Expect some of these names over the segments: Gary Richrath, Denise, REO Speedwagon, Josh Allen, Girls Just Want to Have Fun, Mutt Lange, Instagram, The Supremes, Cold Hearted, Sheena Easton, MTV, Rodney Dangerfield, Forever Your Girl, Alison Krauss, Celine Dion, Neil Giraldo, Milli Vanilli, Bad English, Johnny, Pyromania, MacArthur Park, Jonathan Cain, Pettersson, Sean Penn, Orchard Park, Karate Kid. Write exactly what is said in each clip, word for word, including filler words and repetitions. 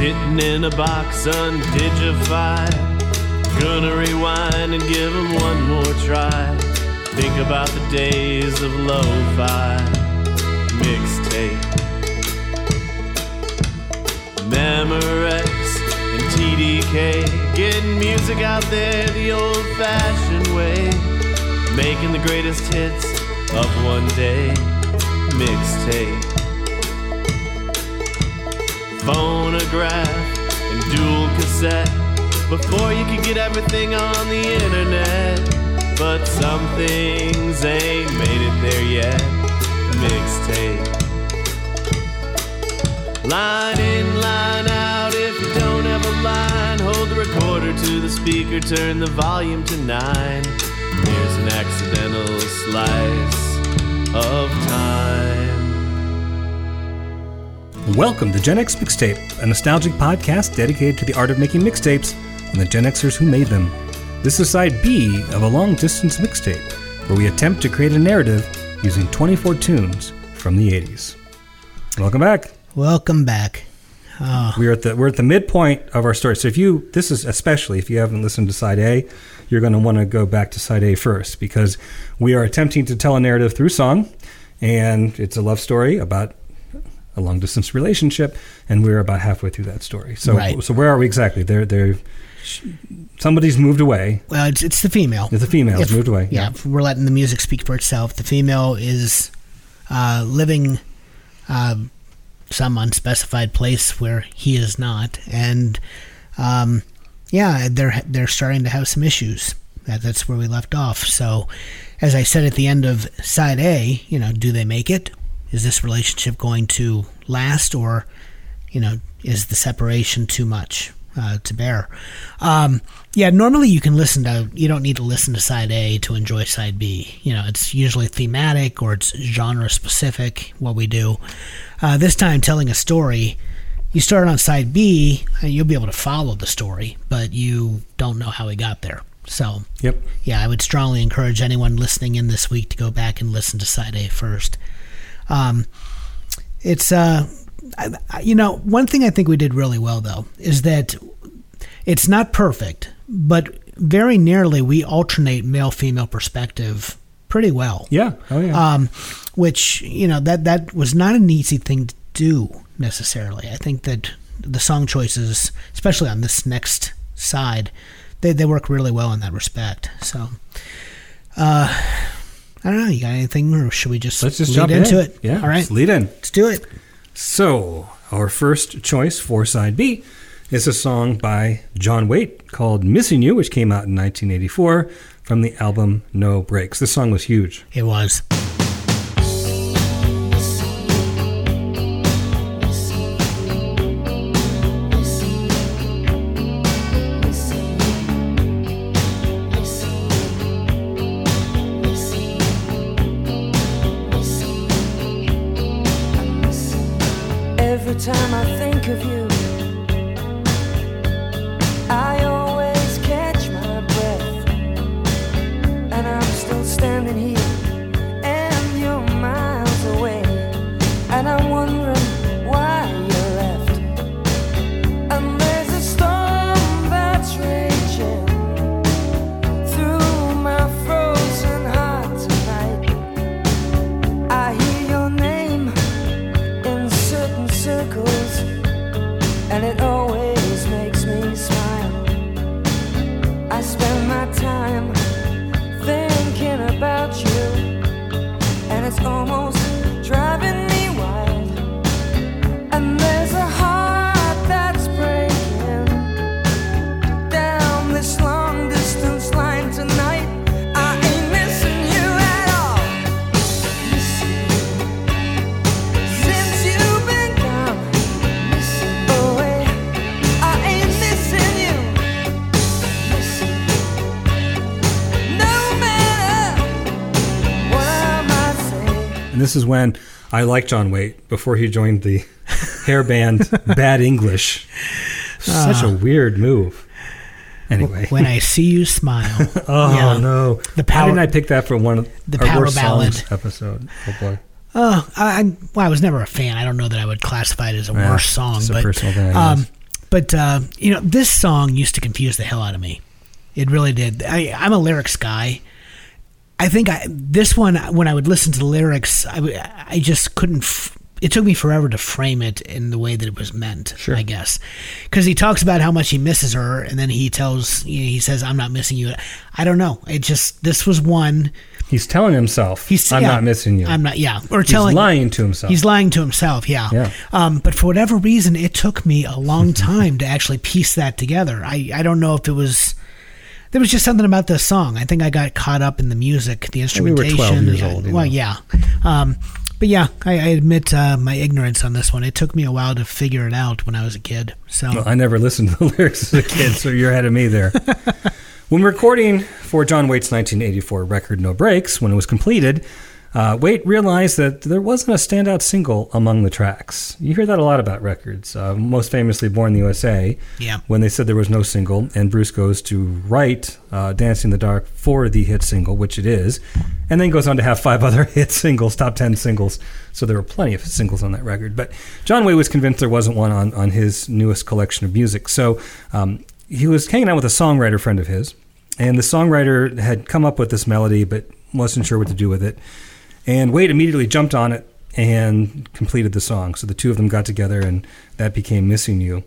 Sitting in a box undigified. Gonna rewind and give them one more try. Think about the days of lo-fi mixtape, Memorex and T D K. Getting music out there the old-fashioned way. Making the greatest hits of one day mixtape. Phonograph and dual cassette. Before you could get everything on the internet. But some things ain't made it there yet. Mixtape. Line in, line out. If you don't have a line, hold the recorder to the speaker. Turn the volume to nine. Here's an accidental slice of time. Welcome to Gen X Mixtape, a nostalgic podcast dedicated to the art of making mixtapes and the Gen Xers who made them. This is side B of a long-distance mixtape, where we attempt to create a narrative using twenty-four tunes from the eighties. Welcome back. Welcome back. Oh. We're at the we're at the midpoint of our story. So if you this is especially if you haven't listened to side A, you're going to want to go back to side A first, because we are attempting to tell a narrative through song, and it's a love story about a long-distance relationship, and we're about halfway through that story. So, right. So where are we exactly? They're, they're, somebody's moved away. Well, it's it's the female. It's the female who's moved away. Yeah, yeah. If we're letting the music speak for itself. The female is uh, living uh, some unspecified place where he is not, and um, yeah, they're they're starting to have some issues. That, that's where we left off. So, as I said at the end of side A, you know, do they make it? Is this relationship going to last, or, you know, is the separation too much uh, to bear? Um, yeah, normally you can listen to, you don't need to listen to side A to enjoy side B. You know, it's usually thematic or it's genre specific, what we do. Uh, this time, telling a story, you start on side B, and you'll be able to follow the story, but you don't know how we got there. So, yep. Yeah, I would strongly encourage anyone listening in this week to go back and listen to side A first. Um, it's, uh, I, I, you know, one thing I think we did really well, though, is that it's not perfect, but very nearly we alternate male-female perspective pretty well. Yeah. Oh, yeah. Um, which, you know, that, that was not an easy thing to do necessarily. I think that the song choices, especially on this next side, they, they work really well in that respect. So, uh, I don't know. You got anything, or should we just, Let's just lead jump into in. it? Yeah, all right. Let's lead in. Let's do it. So, our first choice for side B is a song by John Waite called "Missing You," which came out in nineteen eighty-four from the album No Breaks. This song was huge. It was. This is when I liked John Waite before he joined the hair band Bad English. Such uh, a weird move. Anyway, when I see you smile. Oh yeah. No! The power, How didn't I pick that for one of the our worst ballad songs episode? Oh boy! Oh, I, I, well, I was never a fan. I don't know that I would classify it as a yeah, worst song, but um, But, uh, you know, this song used to confuse the hell out of me. It really did. I, I'm a lyrics guy. I think I, this one, when I would listen to the lyrics, I, w- I just couldn't... F- it took me forever to frame it in the way that it was meant, sure. I guess. Because he talks about how much he misses her, and then he tells, you know, he says, I'm not missing you. I don't know. It just, this was one... He's telling himself, he's, I'm yeah, not missing you. I'm not, yeah. Or telling, he's lying to himself. He's lying to himself, yeah. yeah. Um, but for whatever reason, it took me a long time to actually piece that together. I, I don't know if it was... There was just something about this song. I think I got caught up in the music, the instrumentation. We were twelve years old. You know. Well, yeah. Um, but yeah, I, I admit uh, my ignorance on this one. It took me a while to figure it out when I was a kid. So well, I never listened to the lyrics as a kid, so you're ahead of me there. When recording for John Waite's nineteen eighty-four record No Breaks, when it was completed, uh, Waite realized that there wasn't a standout single among the tracks. You hear that a lot about records, uh, most famously Born in the U S A, yeah. when they said there was no single, and Bruce goes to write uh, Dancing in the Dark for the hit single, which it is, and then goes on to have five other hit singles, top ten singles, so there were plenty of singles on that record. But John Waite was convinced there wasn't one on, on his newest collection of music, so... Um, he was hanging out with a songwriter friend of his, and the songwriter had come up with this melody but wasn't sure what to do with it. And Waite immediately jumped on it and completed the song. So the two of them got together, and that became Missing You.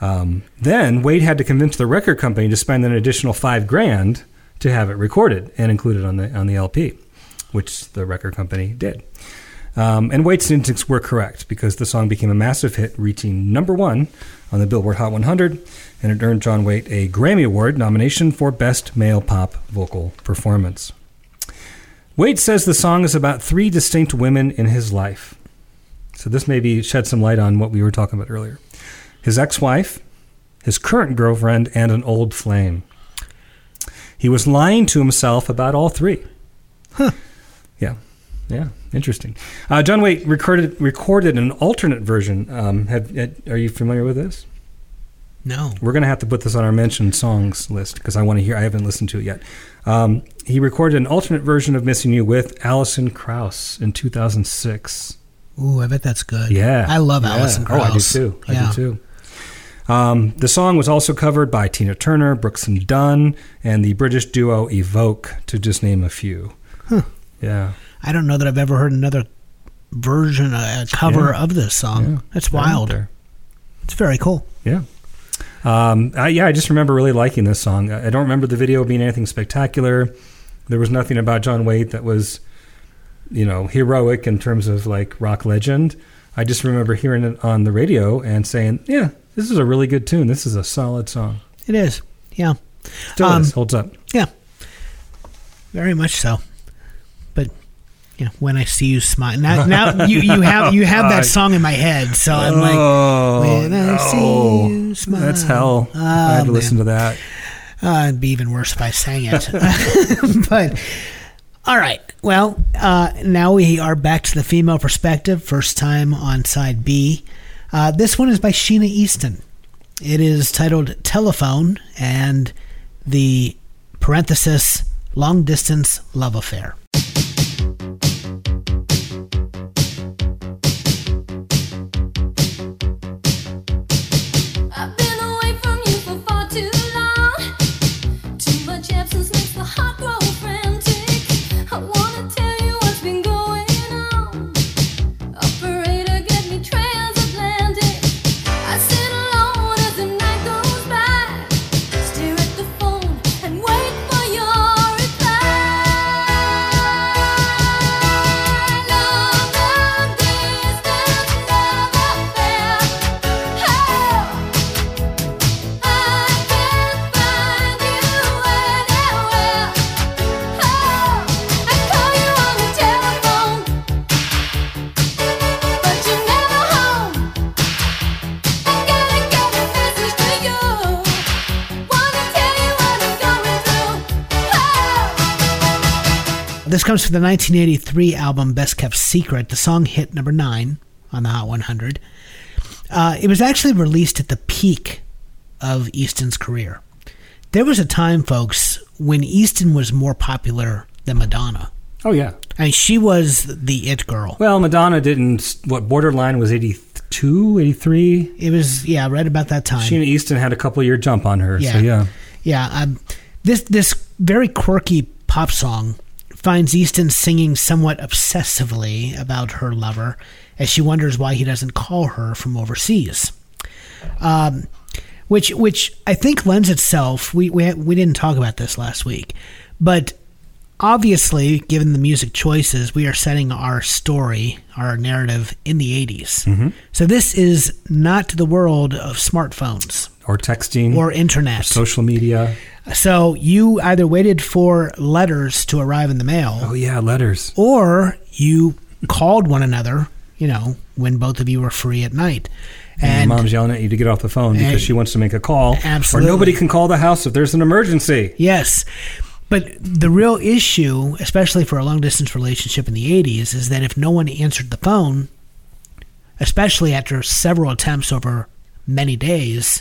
Um, then Waite had to convince the record company to spend an additional five grand to have it recorded and included on the on the L P, which the record company did. Um, and Waite's instincts were correct, because the song became a massive hit, reaching number one on the Billboard Hot one hundred, and it earned John Waite a Grammy Award nomination for Best Male Pop Vocal Performance. Waite says the song is about three distinct women in his life. So this maybe shed some light on what we were talking about earlier. His ex-wife, his current girlfriend, and an old flame. He was lying to himself about all three. Huh. Yeah. Yeah, interesting. Uh, John Waite recorded recorded an alternate version. Um, have, had, are you familiar with this? No. We're going to have to put this on our mentioned songs list, because I want to hear. I haven't listened to it yet. Um, he recorded an alternate version of Missing You with Alison Krauss in two thousand six. Ooh, I bet that's good. Yeah. I love yeah. Alison Krauss. Oh, I do too. I yeah. do too. Um, the song was also covered by Tina Turner, Brooks and Dunn, and the British duo Evoke, to just name a few. Huh. Yeah. I don't know that I've ever heard another version, a cover yeah. of this song. Yeah. That's wild. Right, it's very cool. Yeah. Um, I, yeah, I just remember really liking this song. I don't remember the video being anything spectacular. There was nothing about John Waite that was, you know, heroic in terms of like rock legend. I just remember hearing it on the radio and saying, yeah, this is a really good tune. This is a solid song. It is. Yeah. Still um, is. Holds up. Yeah. Very much so. Yeah, When I See You Smile. Now, now you, you have you have that song in my head, so I'm like, oh, when I no. see you smile. That's hell. Oh, I had to man. listen to that. Uh, it'd be even worse if I sang it. But, all right. Well, uh, now we are back to the female perspective, first time on side B. Uh, this one is by Sheena Easton. It is titled Telephone, and the parenthesis, Long Distance Love Affair. This comes from the nineteen eighty-three album Best Kept Secret. The song hit number nine on the Hot one hundred. Uh, it was actually released at the peak of Easton's career. There was a time, folks, when Easton was more popular than Madonna. Oh, yeah. I mean, she was the it girl. Well, Madonna didn't, what, Borderline was eighty-three? eighty-two, eighty-three It was, yeah, right about that time. Sheena Easton had a couple year jump on her. Yeah. So, yeah. Yeah. Um, this, this very quirky pop song finds Easton singing somewhat obsessively about her lover as she wonders why he doesn't call her from overseas. Um, which, which I think lends itself, we, we, we didn't talk about this last week, but obviously, given the music choices, we are setting our story, our narrative in the eighties. Mm-hmm. So this is not the world of smartphones. Or texting. Or internet. Or social media. So you either waited for letters to arrive in the mail. Oh, yeah, letters. Or you called one another, you know, when both of you were free at night. And, and your mom's yelling at you to get off the phone because she wants to make a call. Absolutely. Or nobody can call the house if there's an emergency. Yes. But the real issue, especially for a long-distance relationship in the eighties, is that if no one answered the phone, especially after several attempts over many days,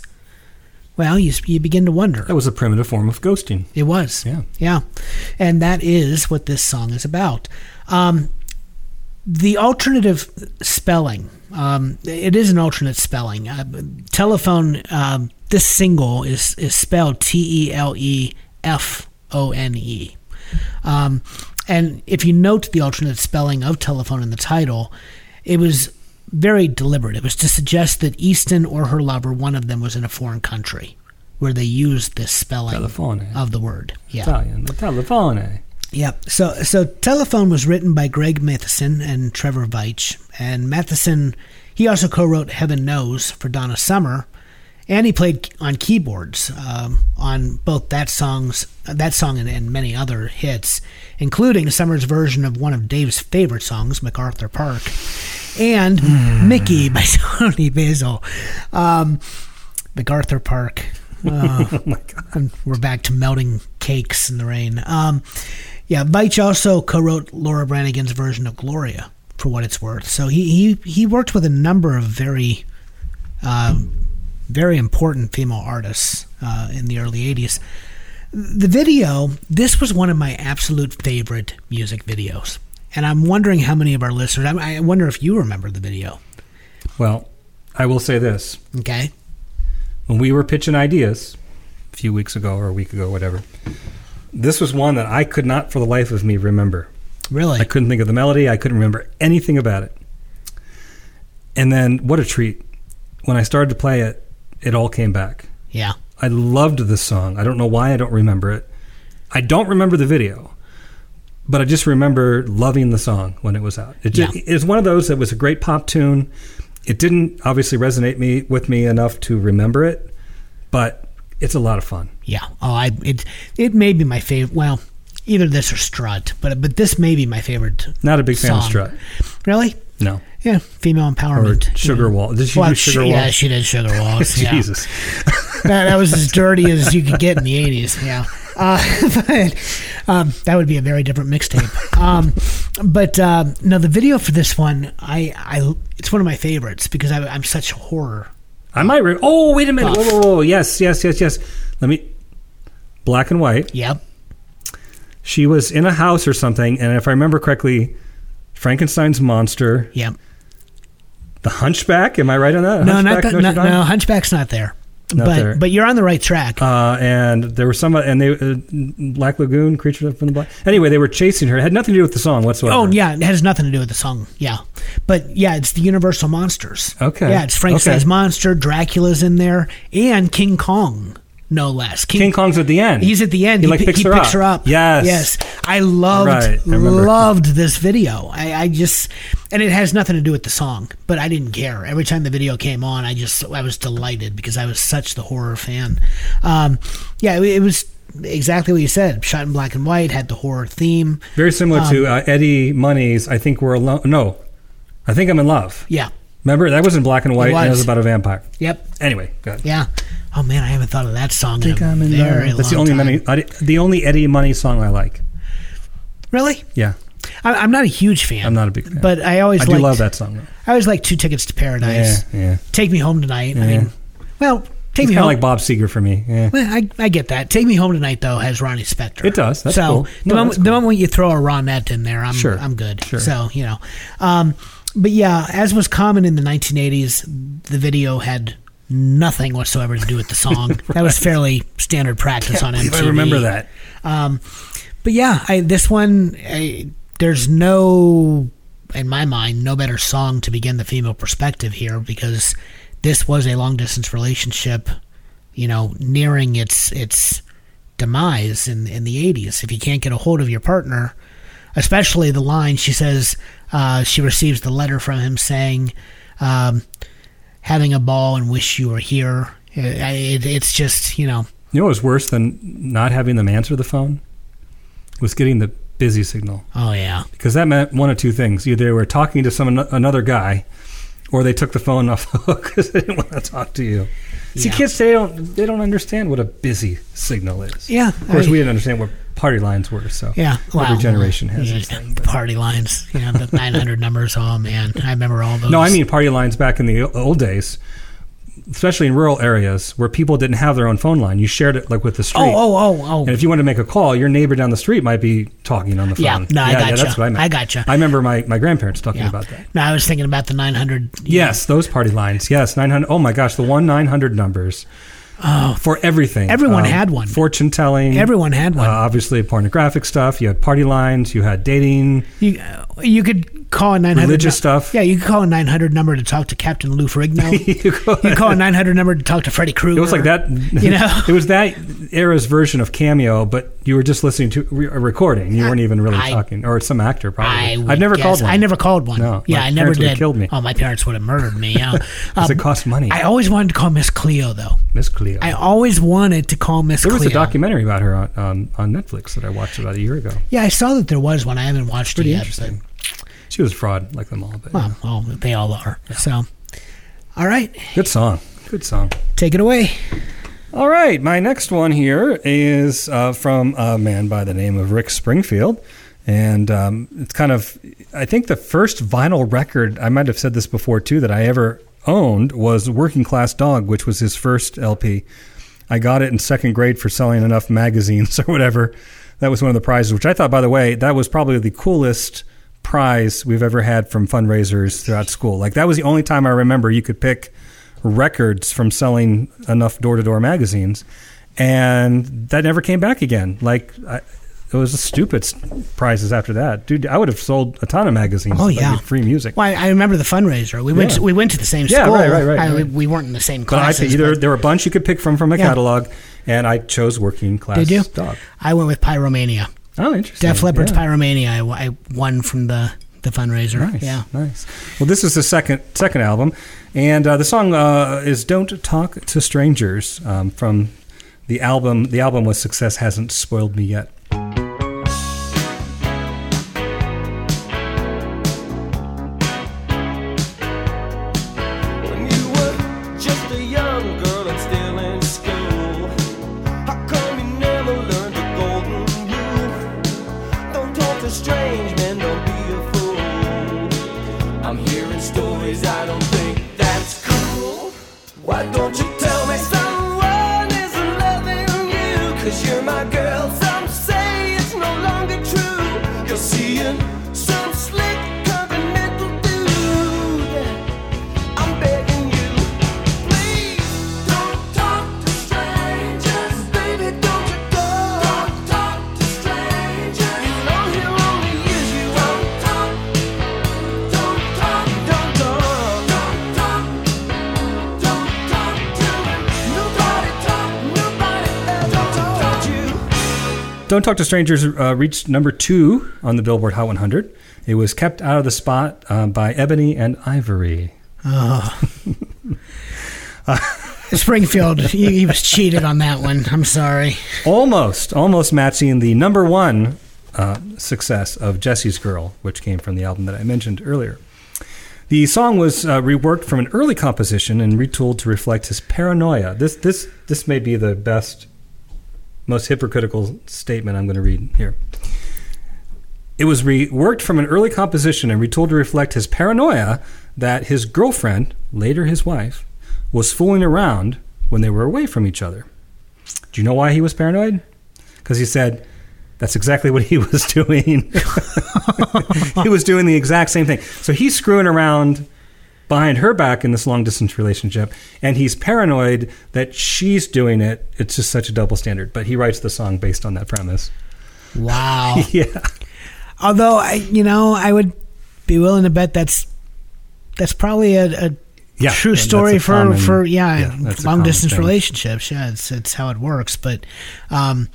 well, you you begin to wonder. That was a primitive form of ghosting. It was. Yeah. Yeah. And that is what this song is about. Um, the alternative spelling, um, it is an alternate spelling. Uh, telephone, uh, this single is, is spelled T E L E F O N E Um, and if you note the alternate spelling of telephone in the title, it was very deliberate. It was to suggest that Easton or her lover, one of them, was in a foreign country where they used this spelling telephone. Of the word. Yeah. Italian. Telephone. Yep. So, so Telephone was written by Greg Matheson and Trevor Veitch. And Matheson, he also co-wrote Heaven Knows for Donna Summer. And he played on keyboards um, on both that songs, that song and, and many other hits, including Summer's version of one of Dave's favorite songs, MacArthur Park, and mm. Mickey by Tony Basil. Um, MacArthur Park. Oh, oh my God. We're back to melting cakes in the rain. Um, yeah, Veitch also co-wrote Laura Branigan's version of Gloria, for what it's worth. So he he, he worked with a number of very... Um, very important female artists uh, in the early eighties. The video, this was one of my absolute favorite music videos. And I'm wondering how many of our listeners, I wonder if you remember the video. Well, I will say this. Okay. When we were pitching ideas a few weeks ago or a week ago, whatever, this was one that I could not for the life of me remember. Really? I couldn't think of the melody. I couldn't remember anything about it. And then what a treat. When I started to play it, it all came back. Yeah. I loved this song. I don't know why I don't remember it. I don't remember the video, but I just remember loving the song when it was out. It just, yeah. It was one of those that was a great pop tune. It didn't obviously resonate me with me enough to remember it, but it's a lot of fun. Yeah. Oh, I it it may be my favorite. Well, either this or Strut, but but this may be my favorite. Not a big song. Fan of Strut. Really? No. Yeah, female empowerment. Or Sugar Wall. Did she well, do Sugar Wall? Yeah, she did Sugar Walls. Jesus. that, that was as dirty as you could get in the eighties. Yeah. Uh, but um, that would be a very different mixtape. Um, but uh, no, the video for this one, I, I it's one of my favorites because I, I'm such a horror. I might. Re- oh, wait a minute. Buff. Whoa, whoa, whoa. Yes, yes, yes, yes. Let me. Black and white. Yep. She was in a house or something, and if I remember correctly, Frankenstein's monster. Yep. The Hunchback? Am I right on that? No, not the, no, no, Hunchback's not there. Not but there. But you're on the right track. Uh, and there was some, and they uh, Black Lagoon, Creature from the Black. Anyway, they were chasing her. It had nothing to do with the song whatsoever. Oh yeah, it has nothing to do with the song. Yeah, but yeah, it's the Universal monsters. Okay. Yeah, it's Frankenstein's okay. monster. Dracula's in there, and King Kong. No less. King, King Kong's at the end. He's at the end. He, he like, picks, he her, picks up. her up. Yes. Yes. I loved, right. I loved this video. I, I just, and it has nothing to do with the song, but I didn't care. Every time the video came on, I just, I was delighted because I was such the horror fan. Um, yeah, it, it was exactly what you said. Shot in black and white, had the horror theme. Very similar um, to uh, Eddie Money's I Think We're Alone. No, I Think I'm in Love. Yeah. Remember? That was in black and white, it was. And it was about a vampire. Yep. Anyway, go ahead. Yeah. Oh, man, I haven't thought of that song in a I'm in very long That's the only, money, I, the only Eddie Money song I like. Really? Yeah. I, I'm not a huge fan. I'm not a big fan. But I always I liked, do love that song, though. I always like Two Tickets to Paradise. Yeah, yeah. Take Me Home Tonight. Yeah. I mean, well, Take it's Me Home. It's kind of like Bob Seger for me. Yeah. Well, I, I get that. Take Me Home Tonight, though, has Ronnie Spector. It does. That's so cool. No, the moment cool. you throw a Ronette in there, I'm, sure. I'm good. Sure. So, you know. Um, But yeah, as was common in the nineteen eighties, the video had nothing whatsoever to do with the song. Right. That was fairly standard practice Can't on M T V. I remember that. Um, but yeah, I, this one, I, there's no, in my mind, no better song to begin the female perspective here, because this was a long-distance relationship, you know, nearing its its demise in in the eighties. If you can't get a hold of your partner, especially the line she says, uh, she receives the letter from him saying, um, having a ball and wish you were here. It, it, it's just, you know. You know what was worse than not having them answer the phone? Was getting the busy signal. Oh, yeah. Because that meant one of two things. Either they were talking to some another guy, or they took the phone off the hook because they didn't want to talk to you. See, yeah. Kids, they don't, they don't understand what a busy signal is. Yeah. Of course, I, we didn't understand what party lines were, so yeah, well, every generation has yeah, thing, party lines. You know, the nine hundred numbers, oh, man. I remember all those. No, I mean party lines back in the old days, especially in rural areas where people didn't have their own phone line. You shared it like with the street. Oh, oh, oh, oh. And if you wanted to make a call, your neighbor down the street might be talking on the phone. Yeah, no, I yeah, gotcha. Yeah, that's what I meant. I gotcha. I remember my, my grandparents talking yeah. about that. No, I was thinking about the nine hundred. Yes, know. Those party lines. Yes, nine hundred. Oh, my gosh, the one nine hundred numbers. Oh, for everything. Everyone um, had one. Fortune telling. Everyone had one. Uh, obviously, pornographic stuff. You had party lines. You had dating. You, you could call a nine hundred. Religious nu- stuff. Yeah, you could call a nine hundred number to talk to Captain Lou Ferrigno. you could call a nine hundred number to talk to Freddy Krueger. It was like that. You know, it was that era's version of Cameo, but you were just listening to a recording. You I, weren't even really I, talking, or some actor probably. I I've never guess. called one. I never called one. No, yeah, I never did. Killed me. Oh, my parents would have murdered me. Because yeah. um, it cost money. I always wanted to call Miss Cleo though. Miss Cleo. I always wanted to call Miss Cleo. There was Cleo. a documentary about her on, um, on Netflix that I watched about a year ago. Yeah, I saw that there was one. I haven't watched Pretty it yet. Interesting. But she was a fraud, like them all. But, well, yeah. well, they all are. Yeah. So, all right. Good song. Good song. Take it away. All right. My next one here is uh, from a man by the name of Rick Springfield. And um, it's kind of, I think the first vinyl record, I might have said this before too, that I ever owned was Working Class Dog, which was his first L P. I got it in second grade for selling enough magazines or whatever. That was one of the prizes, which I thought, by the way, that was probably the coolest prize we've ever had from fundraisers throughout school. Like, that was the only time I remember you could pick records from selling enough door-to-door magazines. And that never came back again. Like, I, it was the stupid prizes after that. Dude, I would have sold a ton of magazines. Oh, yeah. Free music. Well, I remember the fundraiser. We went yeah. to, we went to the same school. Yeah, right, right, right. I, right. We weren't in the same classes. But I, there, but there were a bunch you could pick from from a yeah. catalog, and I chose Working Class Did you? Dog. I went with Pyromania. Oh, interesting. Def Leppard's yeah. Pyromania. I, I won from the, the fundraiser. Nice, yeah. nice. Well, this is the second second album, and uh, the song uh, is Don't Talk to Strangers um, from the album. The album was Success Hasn't Spoiled Me Yet. Don't Talk to Strangers uh, reached number two on the Billboard Hot one hundred. It was kept out of the spot uh, by Ebony and Ivory. Oh. uh, Springfield, he, he was cheated on that one. I'm sorry. Almost, almost matching the number one uh, success of Jessie's Girl, which came from the album that I mentioned earlier. The song was uh, reworked from an early composition and retooled to reflect his paranoia. This, this, this may be the best... most hypocritical statement I'm going to read here. It was reworked from an early composition and retold to reflect his paranoia that his girlfriend, later his wife, was fooling around when they were away from each other. Do you know why he was paranoid? Because he said, That's exactly what he was doing. He was doing the exact same thing. So he's screwing around behind her back in this long-distance relationship, and he's paranoid that she's doing it. It's just such a double standard. But he writes the song based on that premise. Wow. Yeah. Although, I, you know, I would be willing to bet that's that's probably a, a yeah, true story for, common, for yeah, yeah long-distance relationships. Yeah, it's, it's how it works. But um,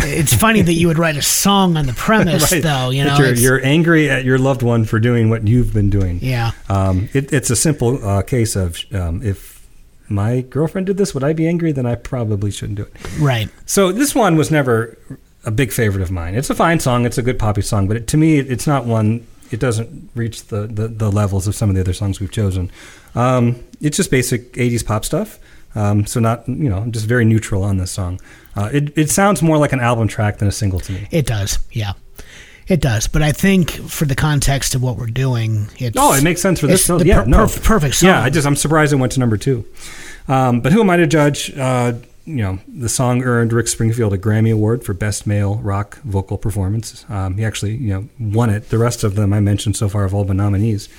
it's funny that you would write a song on the premise, right. though. You know, you're, you're angry at your loved one for doing what you've been doing. Yeah. Um, it, it's a simple uh, case of um, if my girlfriend did this, would I be angry? Then I probably shouldn't do it. Right. So this one was never a big favorite of mine. It's a fine song. It's a good poppy song. But it, to me, it, it's not one. It doesn't reach the, the, the levels of some of the other songs we've chosen. Um, it's just basic eighties pop stuff. Um, so not, you know, just very neutral on this song. Uh, it, it sounds more like an album track than a single to me. It does. Yeah, it does. But I think for the context of what we're doing, it's... Oh, it makes sense for this. It's yeah, per- no. per- perfect song. Yeah, I just, I'm surprised it went to number two. Um, but who am I to judge? Uh, you know, the song earned Rick Springfield a Grammy Award for Best Male Rock Vocal Performance. Um, he actually, you know, won it. The rest of them I mentioned so far have all been nominees.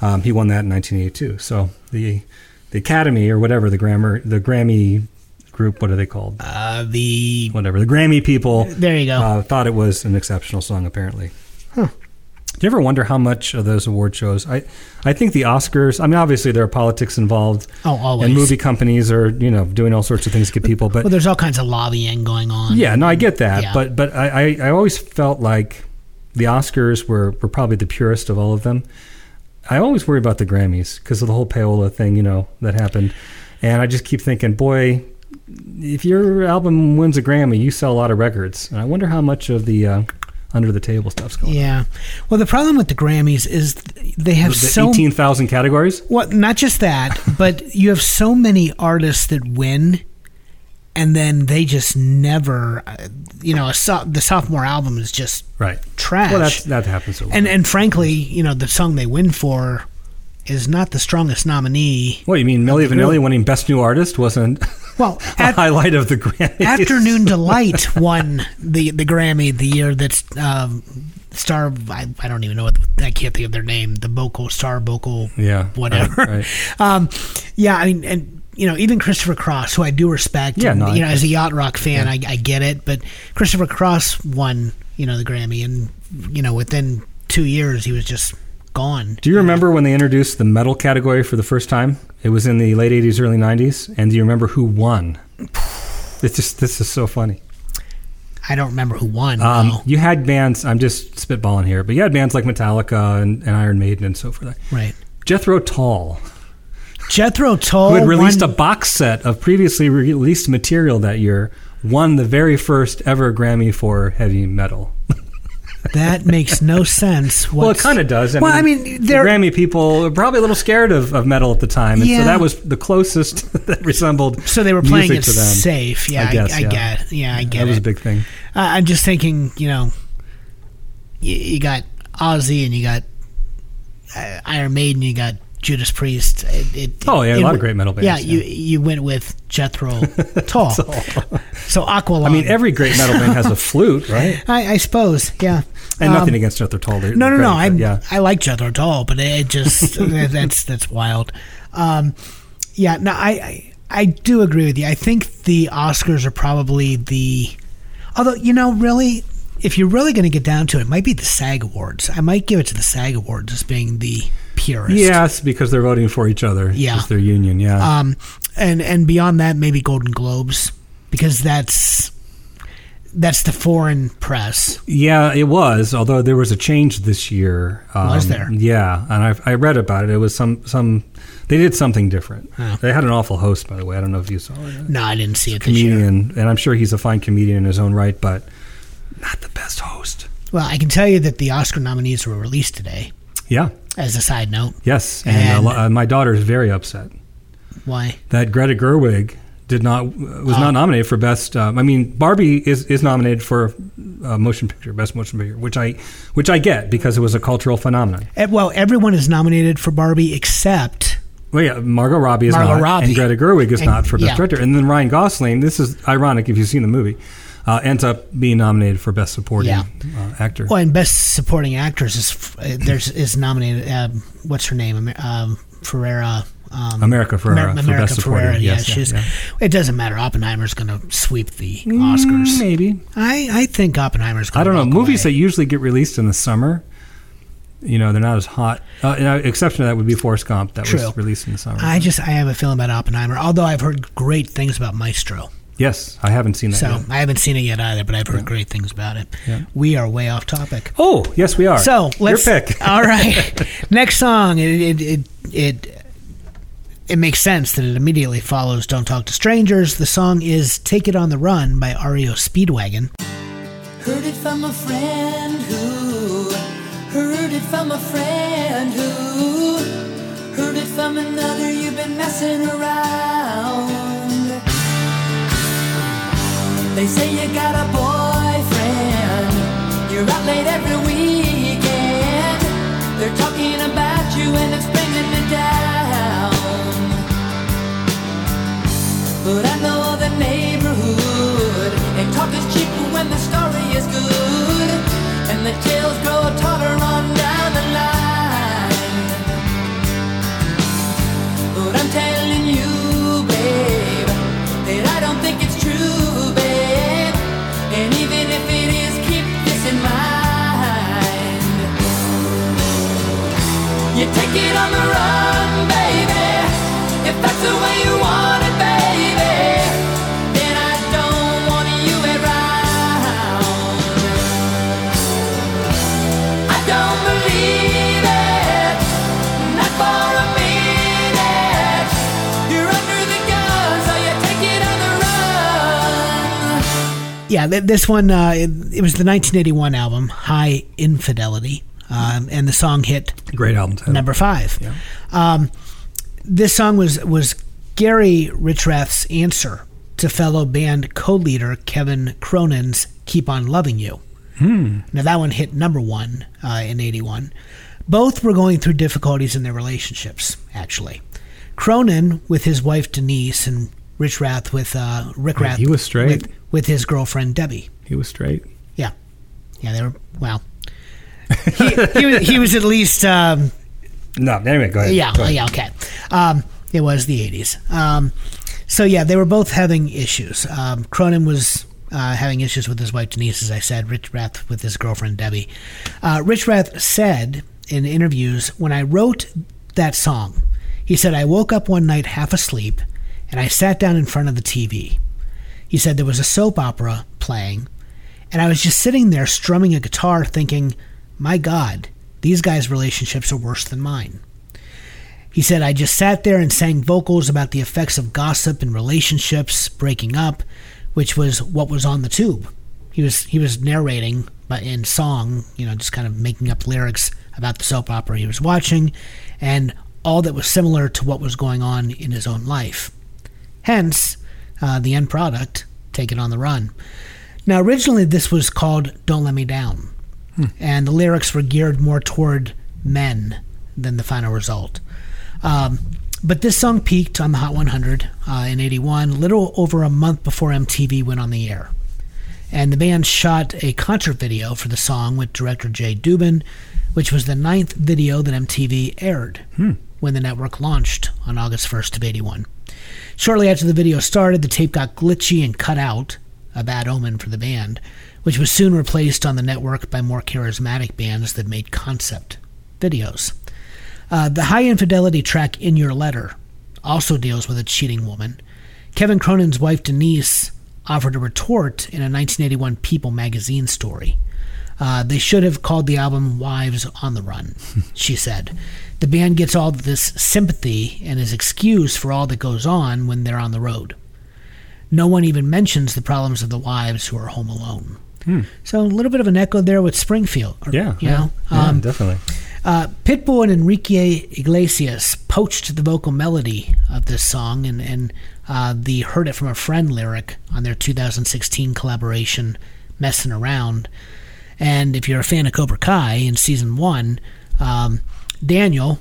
Um, he won that in nineteen eighty-two. So the the Academy or whatever, the Grammy, the Grammy group, what are they called? Uh, the... Whatever, the Grammy people. There you go. Uh, thought it was an exceptional song, apparently. Huh. Do you ever wonder how much of those award shows? I, I think the Oscars, I mean, obviously there are politics involved. Oh, always. And movie companies are, you know, doing all sorts of things to get people. But, well, there's all kinds of lobbying going on. Yeah, no, I get that. Yeah. But but I, I always felt like the Oscars were, were probably the purest of all of them. I always worry about the Grammys because of the whole payola thing, you know, that happened. And I just keep thinking, boy, if your album wins a Grammy, you sell a lot of records. And I wonder how much of the... Uh, under the table stuff's going yeah. on. Yeah. Well, the problem with the Grammys is they have the, the so... eighteen thousand categories? Well, not just that, but you have so many artists that win, and then they just never... You know, a so, the sophomore album is just right. trash. Well, that's, that happens a lot. And, and frankly, you know, the song they win for is not the strongest nominee. Well, you mean Milli Vanilli winning Best New Artist wasn't... Well, a at, highlight of the Grammys. Afternoon Delight won the, the Grammy the year that um, Star, I, I don't even know what, I can't think of their name, the vocal, Star vocal, yeah, whatever. Right, right. Um, yeah, I mean, and, you know, even Christopher Cross, who I do respect, yeah, and, no, you I, know, as a yacht rock fan, yeah. I, I get it, but Christopher Cross won, you know, the Grammy, and, you know, within two years, he was just gone. Do you remember when they introduced the metal category for the first time? It was in the late eighties, early nineties. And do you remember who won? It's just, this is so funny. I don't remember who won. Um, no. You had bands, I'm just spitballing here, but you had bands like Metallica and, and Iron Maiden and so forth. Right. Jethro Tull. Jethro Tull. Who had released won- a box set of previously released material that year, won the very first ever Grammy for heavy metal. That makes no sense. Well, it kind of does. I well, mean, I mean, the Grammy people were probably a little scared of, of metal at the time, and yeah. so that was the closest that resembled. So they were playing music it to them, safe. Yeah, I, guess, I, I yeah. get. Yeah, I get. That was it. A big thing. Uh, I'm just thinking, you know, you, you got Ozzy and you got uh, Iron Maiden, you got Judas Priest. It, it, oh yeah, it, a lot it, of great metal bands. Yeah, yeah, you you went with Jethro Tull. So Aqualung. I mean, every great metal band has a flute, right? I, I suppose. Yeah. And nothing um, against Jethro Tull. They're, no, no, no. I yeah. I like Jethro Tull, but it just that's that's wild. Um, yeah, no, I, I I do agree with you. I think the Oscars are probably the, although you know, really, if you're really going to get down to it, it might be the SAG Awards. I might give it to the SAG Awards as being the purest. Yes, because they're voting for each other. Yeah, it's their union. Yeah. Um, and and beyond that, maybe Golden Globes, because that's. That's the foreign press. Yeah, it was, although there was a change this year. Um, was there? Yeah, and I, I read about it. It was some, some they did something different. Oh. They had an awful host, by the way. I don't know if you saw it. No, I didn't see it this year. Comedian, and I'm sure he's a fine comedian in his own right, but not the best host. Well, I can tell you that the Oscar nominees were released today. Yeah. As a side note. Yes, and, and uh, my daughter's very upset. Why? That Greta Gerwig... Did not was um, not nominated for best. Um, I mean, Barbie is, is nominated for uh, motion picture, best motion picture, which I which I get because it was a cultural phenomenon. Well, everyone is nominated for Barbie except. Well, yeah, Margot Robbie is Margot not, Robbie. And Greta Gerwig is and, not for best yeah. director, and then Ryan Gosling. This is ironic if you've seen the movie. uh, ends up being nominated for Best Supporting yeah. uh, Actor. Well, and Best Supporting Actress is uh, there's is nominated. Uh, what's her name? Amer- um, Ferrera. Um, America Ferrera Amer- for America Best Ferrera, Supporting. Yeah, yes, she's, yeah. It doesn't matter. Oppenheimer's going to sweep the Oscars. Mm, maybe. I, I think Oppenheimer's going to I don't know. Movies away. That usually get released in the summer, you know, they're not as hot. Uh, you know, exception to that would be Forrest Gump that True. Was released in the summer. I just I have a feeling about Oppenheimer, although I've heard great things about Maestro. Yes, I haven't seen that so, yet. I haven't seen it yet either, but I've heard yeah. great things about it. Yeah. We are way off topic. Oh, yes, we are. So let's, your pick. All right. Next song, it it it, it It makes sense that it immediately follows Don't Talk to Strangers. The song is Take It on the Run by R E O Speedwagon. Heard it from a friend who, heard it from a friend who, heard it from another, you've been messing around. They say you got a boyfriend, you're out late every weekend. They're talking about you and it's bringing me down. But I know the neighborhood, and talk is cheaper when the story is good, and the tales grow taller on down the line. But I'm telling you, babe, that I don't think it's true, babe, and even if it is, keep this in mind. You take it on the run, baby, if that's the way you want. Yeah, this one, uh, it, it was the nineteen eighty-one album, High Infidelity, um, and the song hit Great album title. Number five. Yeah. Um, this song was, was Gary Richrath's answer to fellow band co-leader Kevin Cronin's Keep on Loving You. Hmm. Now, that one hit number one uh, in eighty-one. Both were going through difficulties in their relationships, actually. Cronin with his wife Denise and Richrath with uh, Rick Rath. He was straight. With, With his girlfriend, Debbie. He was straight. Yeah. Yeah, they were, well. He, he, was, he was at least. Um, no, anyway, go ahead. Yeah, go ahead. Yeah, okay. Um, it was the eighties. Um, so, yeah, they were both having issues. Um, Cronin was uh, having issues with his wife, Denise, as I said. Richrath with his girlfriend, Debbie. Uh, Richrath said in interviews, when I wrote that song, he said, I woke up one night half asleep, and I sat down in front of the T V. He said there was a soap opera playing, and I was just sitting there strumming a guitar thinking, my God, these guys' relationships are worse than mine. He said, I just sat there and sang vocals about the effects of gossip and relationships breaking up, which was what was on the tube. He was he was narrating but in song, you know, just kind of making up lyrics about the soap opera he was watching and all that was similar to what was going on in his own life. Hence, Uh, the end product, Take It on the Run. Now, originally, this was called Don't Let Me Down, hmm. and the lyrics were geared more toward men than the final result. Um, but this song peaked on the Hot one hundred uh, in eighty-one, a little over a month before M T V went on the air. And the band shot a concert video for the song with director Jay Dubin, which was the ninth video that M T V aired hmm. when the network launched on August first of eighty-one. Shortly after the video started, the tape got glitchy and cut out, a bad omen for the band, which was soon replaced on the network by more charismatic bands that made concept videos. Uh, the High Infidelity track In Your Letter also deals with a cheating woman. Kevin Cronin's wife Denise offered a retort in a nineteen eighty-one People magazine story. Uh, they should have called the album Wives on the Run, she said. The band gets all this sympathy and is excused for all that goes on when they're on the road. No one even mentions the problems of the wives who are home alone. Hmm. So a little bit of an echo there with Springfield. Or, yeah, you yeah, know, um, yeah, definitely. Uh, Pitbull and Enrique Iglesias poached the vocal melody of this song and, and uh, the Heard It From a Friend lyric on their two thousand sixteen collaboration, Messin' Around. And if you're a fan of Cobra Kai in season one, um, Daniel,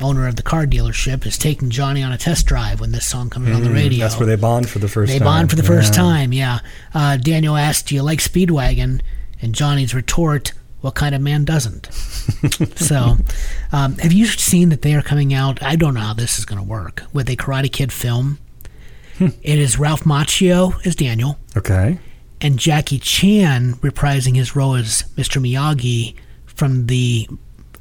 owner of the car dealership, is taking Johnny on a test drive when this song comes mm, on the radio. That's where they bond for the first they time. They bond for the yeah. first time, yeah. Uh, Daniel asks, do you like Speedwagon? And Johnny's retort, what kind of man doesn't? So, um, have you seen that they are coming out? I don't know how this is going to work. With a Karate Kid film. Hmm. It is Ralph Macchio as Daniel. Okay. And Jackie Chan reprising his role as Mister Miyagi from the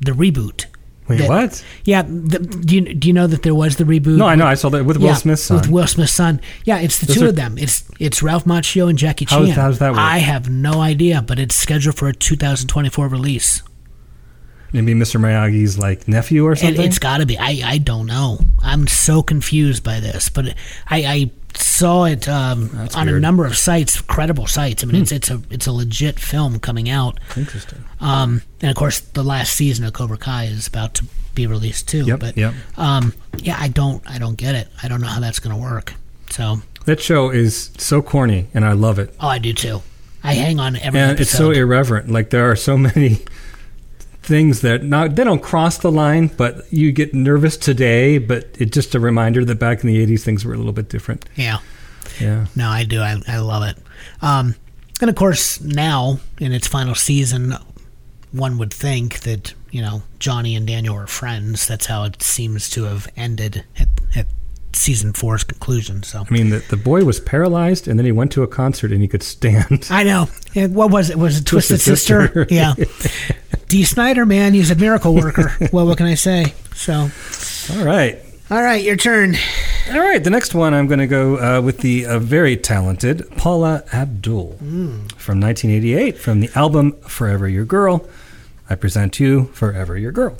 the reboot. Wait, that, what? Yeah, the, do you do you know that there was the reboot? No, I know. With, I saw that with Will yeah, Smith's son. With Will Smith's son. Yeah, it's the Those two are, of them. It's it's Ralph Macchio and Jackie Chan. How does that work? I have no idea, but it's scheduled for a two thousand twenty-four release. Maybe Mister Miyagi's like nephew or something? It, it's got to be. I, I don't know. I'm so confused by this, but I, I saw it um, on weird. a number of sites, credible sites. I mean, hmm. it's it's a it's a legit film coming out. Interesting. Um, and of course, the last season of Cobra Kai is about to be released too. Yep. But yep. Um, yeah, I don't I don't get it. I don't know how that's going to work. So that show is so corny, and I love it. Oh, I do too. I hang on every and episode. It's so irreverent. Like there are so many things that not they don't cross the line, but you get nervous today, but it's just a reminder that back in the eighties things were a little bit different. Yeah. Yeah. No, I do. I, I love it. Um, and of course now in its final season, one would think that, you know, Johnny and Daniel are friends. That's how it seems to have ended at, at season four's conclusion. So I mean, the, the boy was paralyzed, and then he went to a concert and he could stand. I know. And what was it? Was it Twisted, Twisted Sister? Sister? Yeah. D. Snyder, man, he's a miracle worker. Well, what can I say? So, all right, all right, your turn. All right, the next one I'm going to go uh, with the uh, very talented Paula Abdul mm. from nineteen eighty-eight, from the album Forever Your Girl. I present to you Forever Your Girl.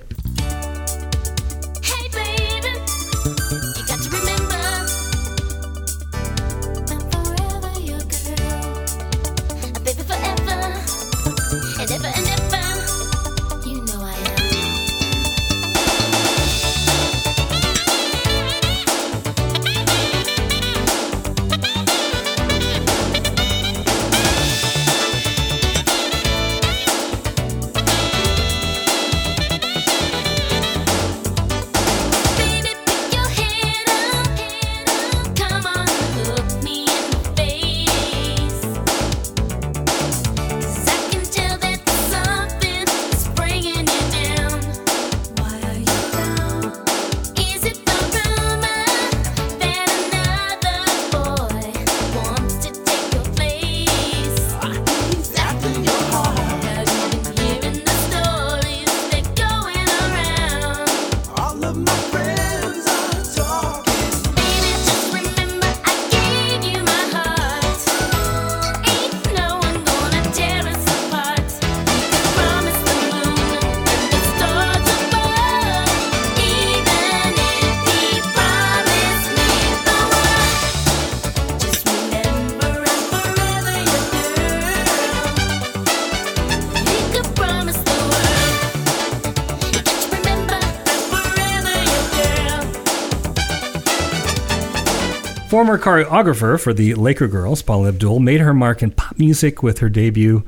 Former choreographer for the Laker Girls, Paula Abdul, made her mark in pop music with her debut,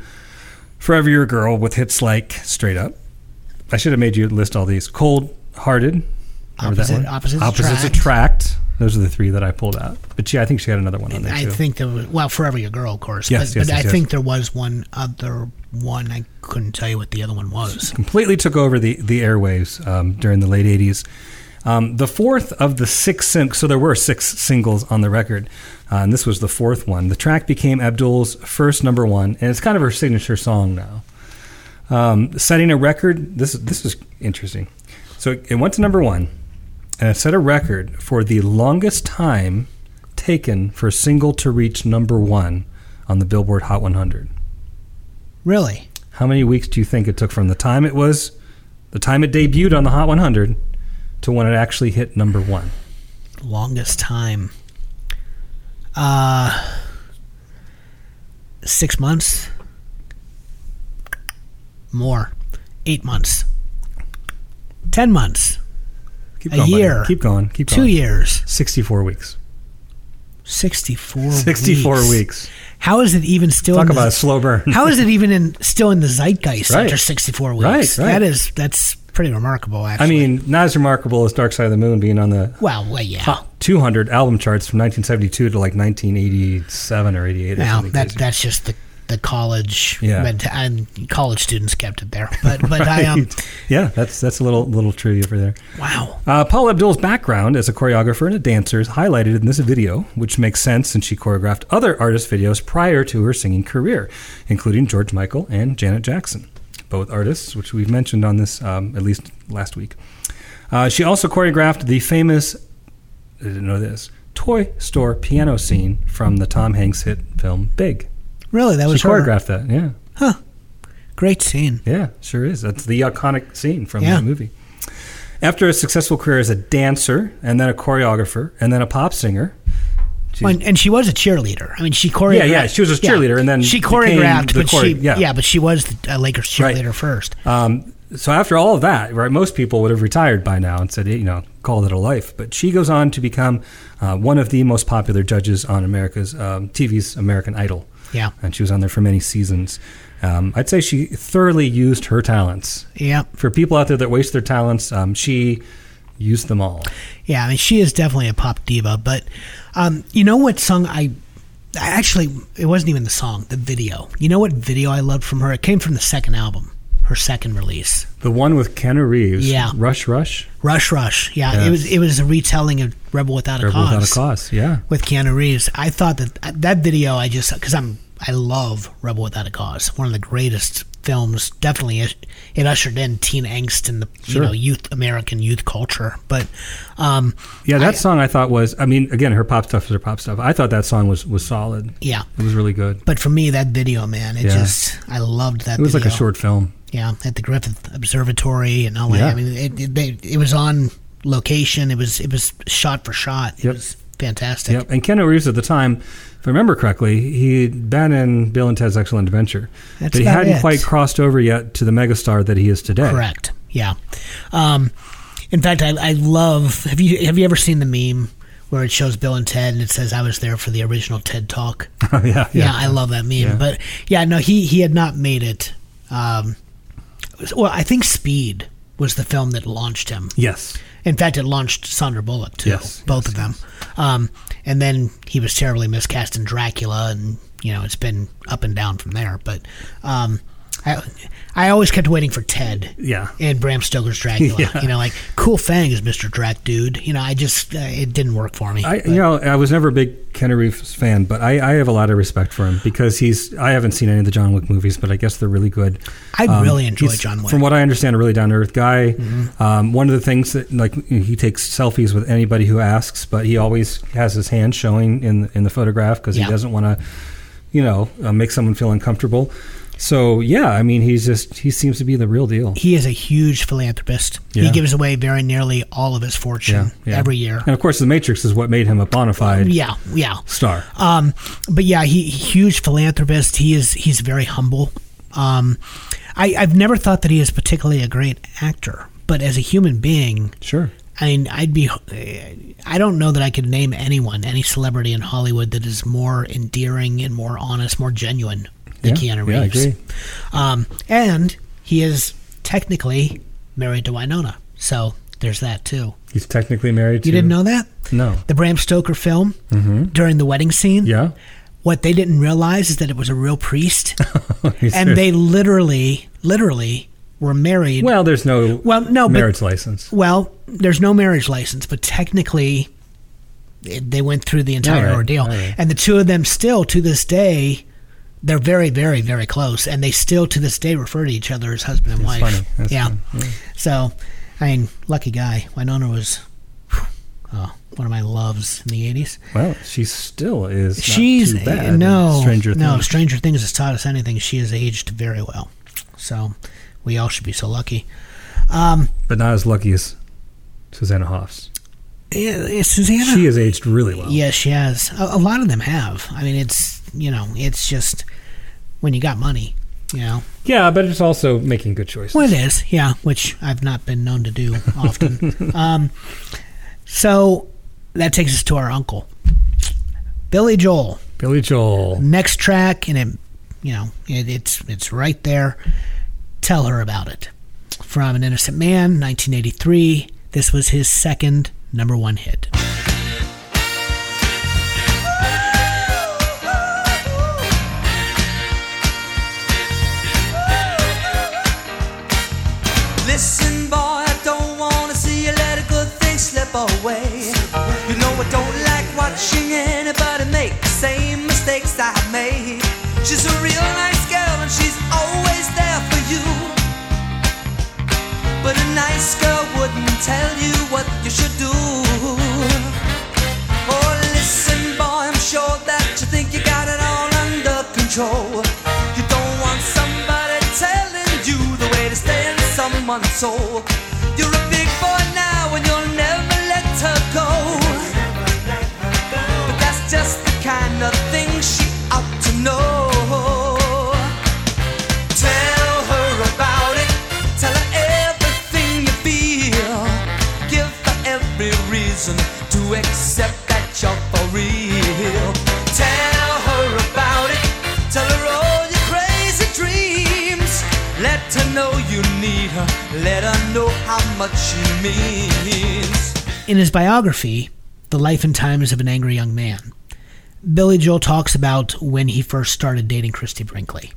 Forever Your Girl, with hits like Straight Up. I should have made you list all these. Cold Hearted. Opposite, Opposites, Opposites Attract. Attract. Those are the three that I pulled out. But she, I think she had another one on there, I too. I think there was, well, Forever Your Girl, of course. Yes, but yes, but yes, I yes. think there was one other one. I couldn't tell you what the other one was. She completely took over the, the airwaves um, during the late eighties. Um, the fourth of the six, sing- so there were six singles on the record, uh, and this was the fourth one. The track became Abdul's first number one, and it's kind of her signature song now. Um, setting a record, this, this is interesting. So it, it went to number one, and it set a record for the longest time taken for a single to reach number one on the Billboard Hot one hundred. Really? How many weeks do you think it took from the time it was, the time it debuted on the Hot one hundred, to when it actually hit number one? Longest time. Uh, six months. More. Eight months. Ten months. Keep going, a year. Buddy. Keep going. Keep going. Two years. Sixty-four weeks. Sixty-four. Sixty-four weeks. weeks. How is it even still? Talk in the, about a slow burn. How is it even in still in the zeitgeist right. after sixty-four weeks? Right, right. That is that's. pretty remarkable, actually. I mean, not as remarkable as Dark Side of the Moon being on the well, well yeah. top two hundred album charts from nineteen seventy-two to like nineteen eighty-seven or eighty-eight. Now, or that, that's just the the college yeah. menta- and college students kept it there. But but right. I um yeah, that's that's a little little trivia for there. Wow. Uh, Paula Abdul's background as a choreographer and a dancer is highlighted in this video, which makes sense since she choreographed other artist videos prior to her singing career, including George Michael and Janet Jackson, both artists, which we've mentioned on this um, at least last week. Uh, she also choreographed the famous I didn't know this Toy Store piano scene from the Tom Hanks hit film Big. Really? That was she choreographed her. that, yeah. Huh. Great scene. Yeah, sure is. That's the iconic scene from yeah. the movie. After a successful career as a dancer, and then a choreographer, and then a pop singer. Well, and, and she was a cheerleader. I mean, she choreographed. Yeah, yeah, she was a cheerleader, yeah. and then she choreographed, the but chore- she yeah. yeah, but she was the uh, Lakers cheerleader right. first. Um, so after all of that, right, most people would have retired by now and said, you know, called it a life. But she goes on to become uh, one of the most popular judges on America's um, T V's American Idol. Yeah, and she was on there for many seasons. Um, I'd say she thoroughly used her talents. Yeah, for people out there that waste their talents, um, she used them all. Yeah, I mean, she is definitely a pop diva. But um, you know what song I, I actually it wasn't even the song, the video. You know what video I loved from her? It came from the second album, her second release, the one with Keanu Reeves. Yeah, Rush, Rush, Rush, Rush. Yeah, yes. it was it was a retelling of Rebel Without a Rebel Cause. Rebel Without a Cause. Yeah, with Keanu Reeves. I thought that that video, I just because I'm. I love Rebel Without a Cause. One of the greatest films. Definitely, it ushered in teen angst and the sure. you know youth American youth culture. But um, yeah, that I, song I thought was. I mean, again, her pop stuff is her pop stuff. I thought that song was, was solid. Yeah, it was really good. But for me, that video, man, it yeah. just I loved that. It was video. Like a short film. Yeah, at the Griffith Observatory and all that. Yeah. I mean, it it, they, it was on location. It was it was shot for shot. It yep. was fantastic. Yep. And Keanu Reeves at the time. If I remember correctly, he'd been in Bill and Ted's Excellent Adventure. That's but he hadn't it. quite crossed over yet to the megastar that he is today. Correct. Yeah. Um, in fact, I, I love... Have you have you ever seen the meme where it shows Bill and Ted and it says, I was there for the original TED Talk? Oh, yeah, yeah. Yeah, I love that meme. Yeah. But, yeah, no, he, he had not made it. Um, it was, well, I think Speed was the film that launched him. Yes. In fact, it launched Sandra Bullock, too. Yes. Both yes, of them. Yes. Um And then he was terribly miscast in Dracula, and you know it's been up and down from there. But um, I, I always kept waiting for Ted, yeah, and Bram Stoker's Dracula. Yeah. You know, like Cool Fang is Mister Drac, dude. You know, I just uh, it didn't work for me. I, you know, I was never a big Keanu Reeves fan, but I, I have a lot of respect for him because he's. I haven't seen any of the John Wick movies, but I guess they're really good. I um, really enjoy John Wick. From what I understand, a really down to earth guy. Mm-hmm. Um, one of the things that like he takes selfies with anybody who asks, but he always has his hand showing in in the photograph because yeah. he doesn't want to, you know, uh, make someone feel uncomfortable. So, yeah, I mean, he's just, he seems to be the real deal. He is a huge philanthropist. Yeah. He gives away very nearly all of his fortune yeah, yeah. every year. And, of course, The Matrix is what made him a bona fide yeah, yeah. star. Um, but, yeah, he huge philanthropist. He is He's very humble. Um, I, I've never thought that he is particularly a great actor. But as a human being... Sure. I mean, I'd be, I don't know that I could name anyone, any celebrity in Hollywood that is more endearing and more honest, more genuine than yeah, Keanu Reeves. Yeah, I agree. Um, and he is technically married to Winona. So there's that too. He's technically married to... You didn't know that? No. The Bram Stoker film mm-hmm. during the wedding scene. Yeah. What they didn't realize is that it was a real priest. and serious? They literally, literally... were married. Well, there's no, well, no marriage but, license. Well, there's no marriage license, but technically it, they went through the entire right, ordeal. Right. And the two of them still, to this day, they're very, very, very close. And they still, to this day, refer to each other as husband and That's wife. Funny. That's yeah. funny. Yeah. So, I mean, lucky guy. Winona was oh, one of my loves in the eighties. Well, she still is. Not She's too bad no, Stranger Things. No, Stranger Things has taught us anything. She has aged very well. So... We all should be so lucky. Um, but not as lucky as Susanna Hoffs. Yeah, yeah, Susanna. She has aged really well. Yes, she has. A, a lot of them have. I mean, it's, you know, it's just when you got money, you know. Yeah, but it's also making good choices. Well, it is, yeah, which I've not been known to do often. um, so that takes us to our uncle, Billy Joel. Billy Joel. Next track, and it, you know, it, it's it's right there. Tell her about it. from An Innocent Man, nineteen eighty-three. This was his second number one hit. Listen, boy, I don't want to see you let a good thing slip away. You know I don't like watching anybody make the same mistakes I made. She's a real nice girl and she's always there for you. But a nice girl wouldn't tell you what you should do. Oh, listen, boy, I'm sure that you think you got it all under control. You don't want somebody telling you the way to stay in someone's soul. You're a big boy now and you'll never let her go. But that's just the kind of thing she ought to know. To accept that you're for real. Tell her about it. Tell her all your crazy dreams. Let her know you need her. Let her know how much she means. In his biography, The Life and Times of an Angry Young Man, Billy Joel talks about when he first started dating Christie Brinkley.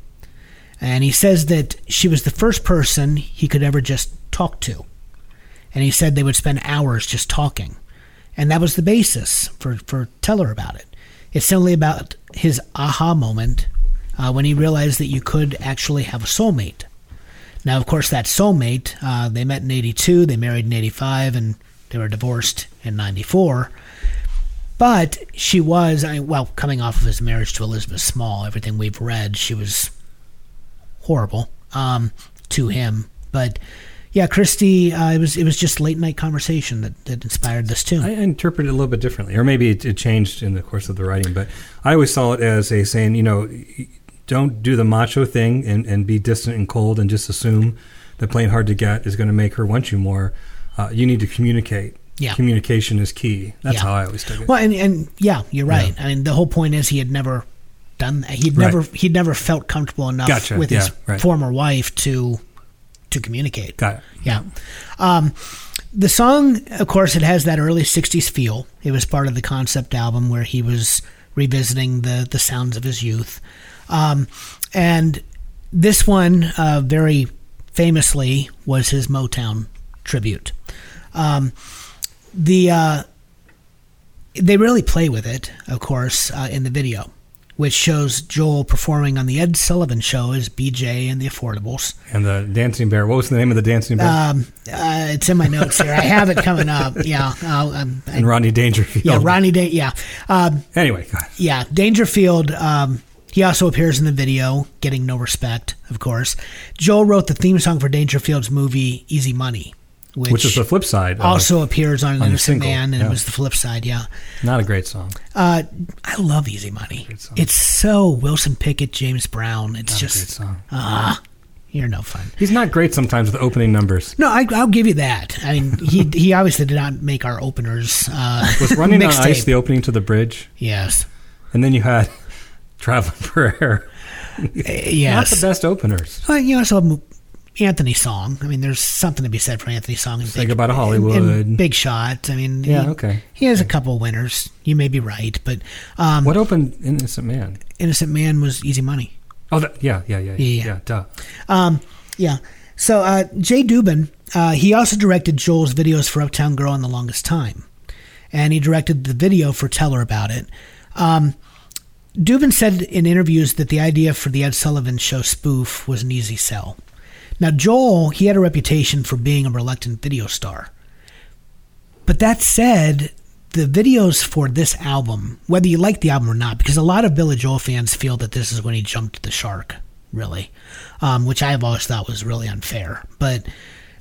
And he says that she was the first person he could ever just talk to. And he said they would spend hours just talking. And that was the basis for, for Tell Her About It. It's only about his aha moment uh, when he realized that you could actually have a soulmate. Now, of course, that soulmate, uh, they met in eighty-two, they married in eighty-five, and they were divorced in ninety-four. But she was, I mean, well, coming off of his marriage to Elizabeth Small, everything we've read, she was horrible um, to him. But yeah, Christie, uh, it was it was just late-night conversation that, that inspired this tune. I interpreted it a little bit differently, or maybe it, it changed in the course of the writing, but I always saw it as a saying, you know, don't do the macho thing and, and be distant and cold and just assume that playing hard to get is going to make her want you more. Uh, you need to communicate. Yeah. Communication is key. That's yeah. how I always took it. Well, and, and yeah, you're right. Yeah. I mean, the whole point is he had never done that. He'd never, right. he'd never felt comfortable enough gotcha. with yeah, his right. former wife to... to communicate. Got it. Yeah. Um, the song, of course, it has that early sixties feel. It was part of the concept album where he was revisiting the, the sounds of his youth. Um, and this one, uh, very famously, was his Motown tribute. Um, the uh, they really play with it, of course, uh, in the video, which shows Joel performing on the Ed Sullivan Show as B J and the Affordables. And the Dancing Bear. What was the name of the Dancing Bear? Um, uh, it's in my notes here. I have it coming up. Yeah. Uh, um, I, and Rodney Dangerfield. Yeah, Rodney Dangerfield. Yeah. Um, anyway. God. Yeah, Dangerfield, um, he also appears in the video, getting no respect, of course. Joel wrote the theme song for Dangerfield's movie Easy Money. Which, which is the flip side. Also uh, appears on An on Innocent Man, and yeah. it was the flip side, yeah. Not a great song. Uh, I love Easy Money. It's so Wilson Pickett, James Brown. It's not just a great song. Uh, you're no fun. He's not great sometimes with opening numbers. No, I, I'll give you that. I mean, he he obviously did not make our openers. Uh, was Running on Ice the opening to The Bridge? Yes. And then you had Traveling Prayer. Yes. Not the best openers. Well, you also have Anthony Song. I mean, there's something to be said for Anthony Song. And Think About Hollywood. And, and Big Shot. I mean, yeah, he, okay. he has okay. a couple winners. You may be right, but um, what opened Innocent Man? Innocent Man was Easy Money. Oh, that, yeah, yeah, yeah, yeah, yeah, yeah. Duh. Um, yeah. So uh, Jay Dubin, uh, he also directed Joel's videos for Uptown Girl and The Longest Time, and he directed the video for Tell Her About It. Um, Dubin said in interviews that the idea for the Ed Sullivan Show spoof was an easy sell. Now, Joel, he had a reputation for being a reluctant video star. But that said, the videos for this album, whether you like the album or not, because a lot of Billy Joel fans feel that this is when he jumped the shark, really, um, which I've always thought was really unfair. But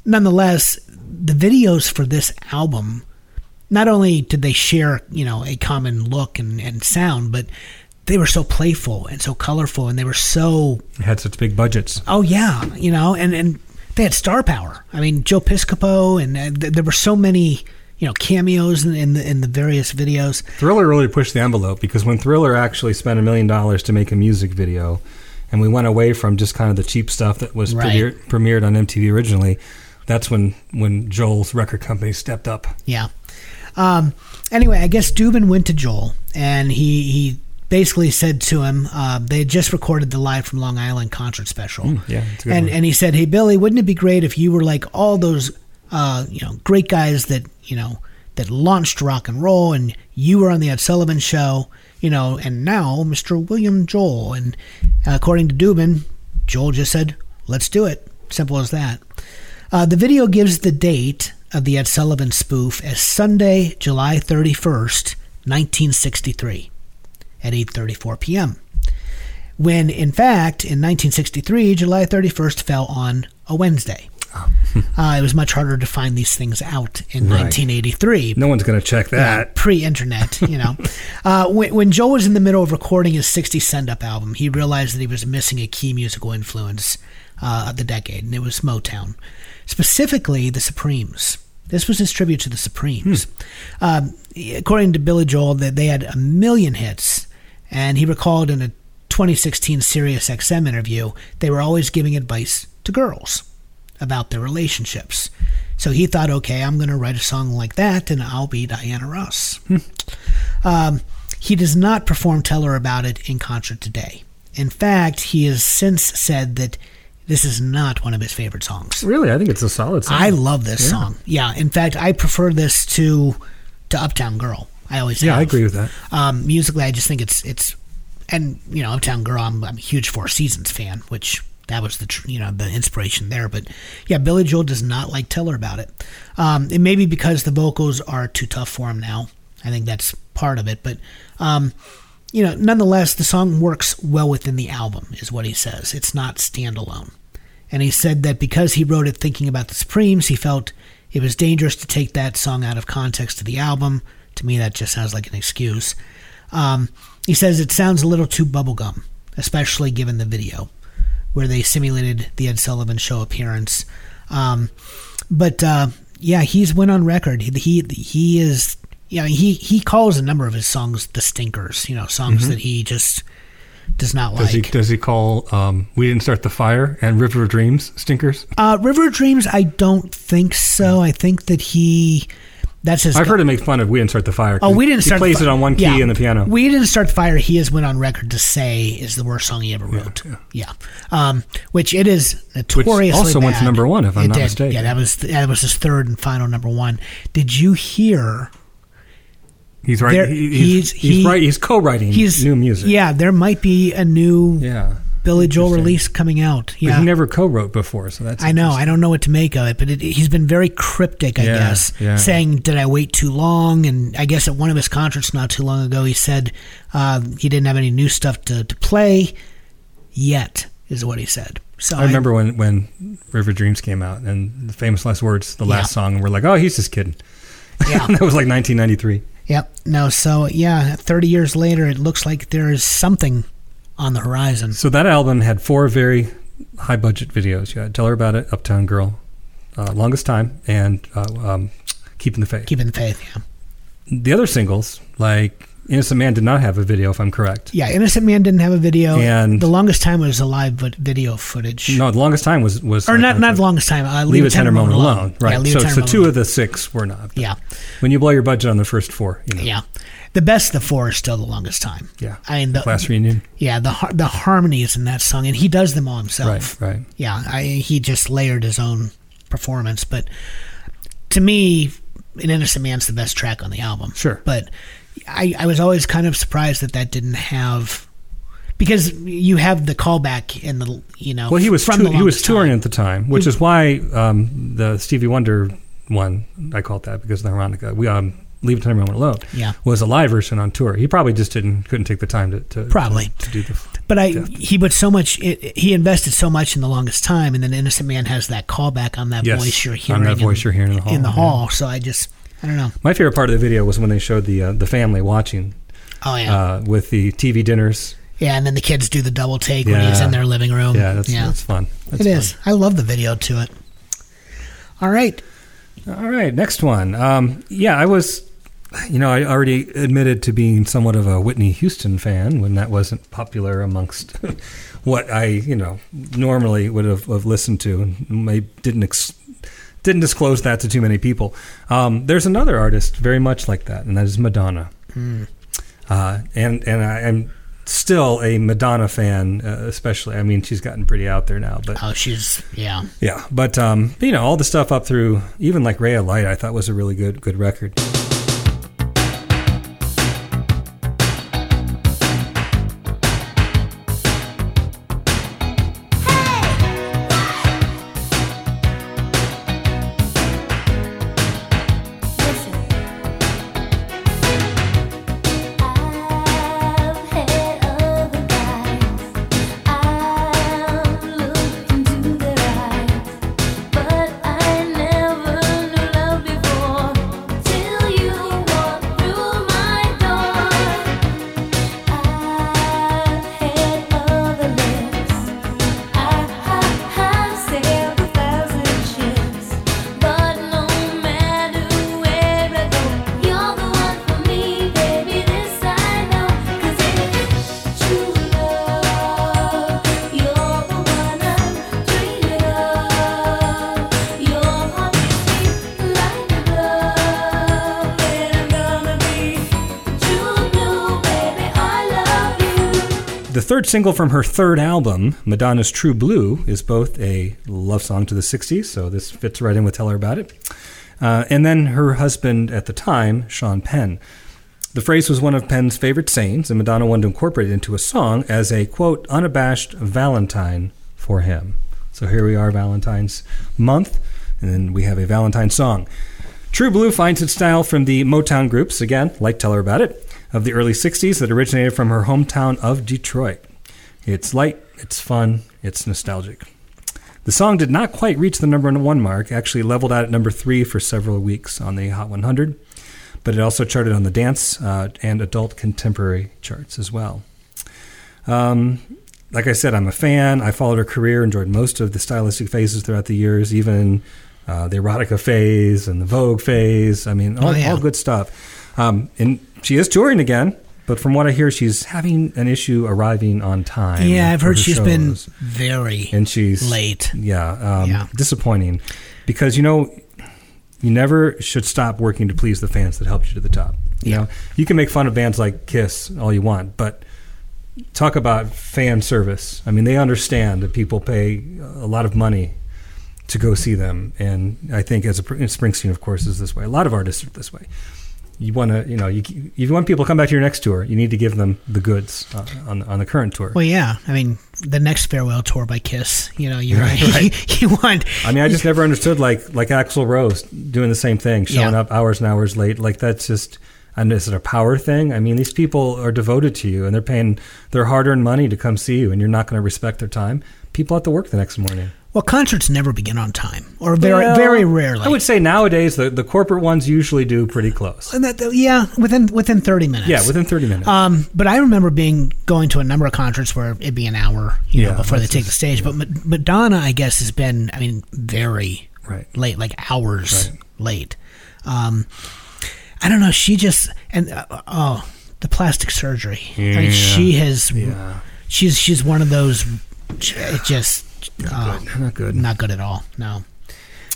nonetheless, the videos for this album, not only did they share, you know, a common look and, and sound, but they were so playful and so colorful, and they were so... They had such big budgets. Oh, yeah. You know, and, and they had star power. I mean, Joe Piscopo, and uh, th- there were so many, you know, cameos in, in, the, in the various videos. Thriller really pushed the envelope, because when Thriller actually spent a million dollars to make a music video, and we went away from just kind of the cheap stuff that was right. premiered, premiered on M T V originally, that's when, when Joel's record company stepped up. Yeah. Um, anyway, I guess Dubin went to Joel, and he, he basically said to him, uh, they had just recorded the Live from Long Island concert special. Mm, yeah, that's a good and one. And he said, hey, Billy, wouldn't it be great if you were like all those uh, you know, great guys that, you know, that launched rock and roll, and you were on the Ed Sullivan Show, you know, and now Mister William Joel. And uh, according to Dubin, Joel just said, let's do it. Simple as that. Uh, the video gives the date of the Ed Sullivan spoof as Sunday, July thirty-first, nineteen sixty-three at eight thirty-four p.m. when, in fact, in nineteen sixty-three, July thirty-first fell on a Wednesday. Uh, it was much harder to find these things out in right. nineteen eighty-three. No one's going to check that. Yeah, pre-internet, you know. uh, when, when Joel was in the middle of recording his sixty Send Up album, he realized that he was missing a key musical influence uh, of the decade, and it was Motown, specifically the Supremes. This was his tribute to the Supremes. Hmm. Um, according to Billy Joel, that they had a million hits, and he recalled in a twenty sixteen SiriusXM interview, they were always giving advice to girls about their relationships. So he thought, okay, I'm going to write a song like that, and I'll be Diana Ross. um, he does not perform Tell Her About It in concert today. In fact, he has since said that this is not one of his favorite songs. Really? I think it's a solid song. I love this yeah. song. Yeah. In fact, I prefer this to to Uptown Girl. I always Yeah, have. I agree with that. Um, musically, I just think it's, it's and, you know, Uptown Girl, I'm, I'm a huge Four Seasons fan, which... That was the you know the inspiration there, but yeah, Billy Joel does not like Tell Her About It. Um, it may be because the vocals are too tough for him now. I think that's part of it, but um, you know, nonetheless, the song works well within the album, is what he says. It's not standalone, and he said that because he wrote it thinking about the Supremes, he felt it was dangerous to take that song out of context of the album. To me, that just sounds like an excuse. Um, he says it sounds a little too bubblegum, especially given the video, where they simulated the Ed Sullivan Show appearance. Um, but, uh, yeah, he's went on record. He he, he is, you know, he, he calls a number of his songs the stinkers, you know, songs mm-hmm. that he just does not does like. He, does he call um, We Didn't Start the Fire and River of Dreams stinkers? Uh, River of Dreams, I don't think so. I think that he... That's his I've go- heard him make fun of We Didn't Start the Fire. Oh, We Didn't Start the Fire. He plays it on one key yeah. in the piano. We Didn't Start the Fire, he has went on record to say is the worst song he ever wrote. Yeah. yeah. yeah. Um, which it is notoriously which also bad. Went to number one, if I'm it not did. mistaken. Yeah, that was, that was his third and final number one. Did you hear... He's right. There, he's he's, he's, he, right, he's co-writing he's, new music. Yeah, there might be a new... Yeah. Billy Joel release coming out. Yeah. But he never co-wrote before, so that's I know. I don't know what to make of it, but it, he's been very cryptic, I yeah, guess, yeah. saying, did I wait too long? And I guess at one of his concerts not too long ago, he said uh, he didn't have any new stuff to, to play yet, is what he said. So I remember I, when, when River Dreams came out, and the famous last words, the yeah. last song, we're like, oh, he's just kidding. Yeah. That was like nineteen ninety-three. Yep. No, so, yeah, thirty years later, it looks like there is something on the horizon. So that album had four very high-budget videos. You had Tell Her About It, Uptown Girl, uh, Longest Time, and uh, um, Keeping the Faith. Keeping the Faith, yeah. The other singles, like Innocent Man, did not have a video, if I'm correct. Yeah, Innocent Man didn't have a video. And The Longest Time was a live video footage. No, The Longest Time was... was or like, not, not The Longest Time. Uh, leave, leave a Tender Moment Alone. alone. Right, yeah, so, so two alone. of the six were not. Yeah. When you blow your budget on the first four, you know. Yeah. The best of the four is still The Longest Time. Yeah. I mean, the Class Reunion. Yeah, the the harmonies in that song, and he does them all himself. Right, right. Yeah, I, he just layered his own performance. But to me, An Innocent Man's the best track on the album. Sure. But I, I was always kind of surprised that that didn't have, because you have the callback in the, you know, well, he was from tu- the he was touring time. at the time, which he, is why um, the Stevie Wonder one, I call it that because of the harmonica. We um. Leave a Tender Moment Alone. Yeah, was a live version on tour. He probably just didn't couldn't take the time to, to probably to, to do the. But I death. he put so much. It, he invested so much in The Longest Time, and then Innocent Man has that callback on that yes, voice you're hearing. On that voice in, you're hearing in the hall. In the hall. Yeah. So I just I don't know. My favorite part of the video was when they showed the uh, the family watching. Oh yeah. Uh, with the T V dinners. Yeah, and then the kids do the double take yeah. when he's in their living room. Yeah, that's yeah. that's fun. That's it fun. is. I love the video to it. All right. All right. Next one. Um, yeah, I was. You know, I already admitted to being somewhat of a Whitney Houston fan when that wasn't popular amongst what I, you know, normally would have, have listened to, and I didn't ex- didn't disclose that to too many people. Um, there's another artist very much like that, and that is Madonna. Mm. Uh, and and I am still a Madonna fan, uh, especially. I mean, she's gotten pretty out there now. But oh, she's yeah, yeah. But um, you know, all the stuff up through even like Ray of Light, I thought was a really good good record. Third single from her third album, Madonna's True Blue, is both a love song to the sixties, so this fits right in with Tell Her About It. Uh, and then her husband at the time, Sean Penn. The phrase was one of Penn's favorite sayings, and Madonna wanted to incorporate it into a song as a, quote, unabashed Valentine for him. So here we are, Valentine's month, and then we have a Valentine song. True Blue finds its style from the Motown groups, again, like Tell Her About It, of the early sixties that originated from her hometown of Detroit. It's light, it's fun, it's nostalgic. The song did not quite reach the number one mark, actually leveled out at number three for several weeks on the Hot one hundred, but it also charted on the dance uh, and adult contemporary charts as well. Um, like I said, I'm a fan. I followed her career, enjoyed most of the stylistic phases throughout the years, even uh, the erotica phase and the Vogue phase. I mean, all, oh, yeah. all good stuff. Um, and she is touring again. But from what I hear, she's having an issue arriving on time. Yeah, I've heard she's shows. been very and she's, late. Yeah, um, yeah, disappointing. Because, you know, you never should stop working to please the fans that helped you to the top. You yeah. know, you can make fun of bands like Kiss all you want, but talk about fan service. I mean, they understand that people pay a lot of money to go see them. And I think as a Springsteen, of course, is this way. A lot of artists are this way. You want to, you know, you if you want people to come back to your next tour, you need to give them the goods uh, on on the current tour. Well, yeah, I mean, the next farewell tour by Kiss, you know, you're right. right. you, you want. I mean, I just never understood like like Axl Rose doing the same thing, showing yeah. up hours and hours late. Like that's just, and is it a power thing? I mean, these people are devoted to you, and they're paying their hard-earned money to come see you, and you're not going to respect their time. People have to work the next morning. Well, concerts never begin on time, or very, well, very rarely. I would say nowadays the, the corporate ones usually do pretty close. And that, yeah, within within thirty minutes. Yeah, within thirty minutes. Um, but I remember being going to a number of concerts where it'd be an hour, you know, yeah, before they take the stage. Yeah. But Madonna, I guess, has been, I mean, very right. late, like hours right. late. Um, I don't know. She just and uh, oh, the plastic surgery. Yeah. I mean, she has. Yeah. She's she's one of those. It just. Not, uh, good. not good. Not good at all. No.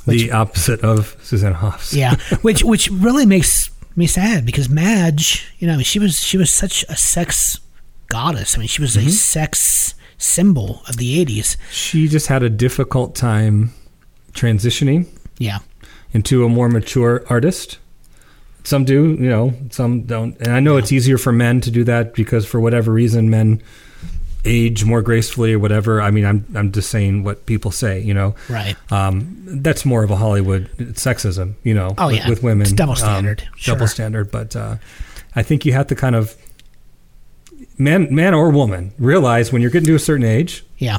Which, the opposite of Susanna Hoffs. yeah, which which really makes me sad because Madge, you know, she was she was such a sex goddess. I mean, she was mm-hmm. a sex symbol of the eighties. She just had a difficult time transitioning. Yeah. Into a more mature artist. Some do, you know. Some don't. And I know yeah. it's easier for men to do that because for whatever reason, men age more gracefully or whatever. I mean, I'm I'm just saying what people say, you know. Right. Um, that's more of a Hollywood sexism, you know. Oh, with, yeah. with women, it's double standard. Um, sure. Double standard, but uh, I think you have to kind of man, man or woman, realize when you're getting to a certain age. Yeah.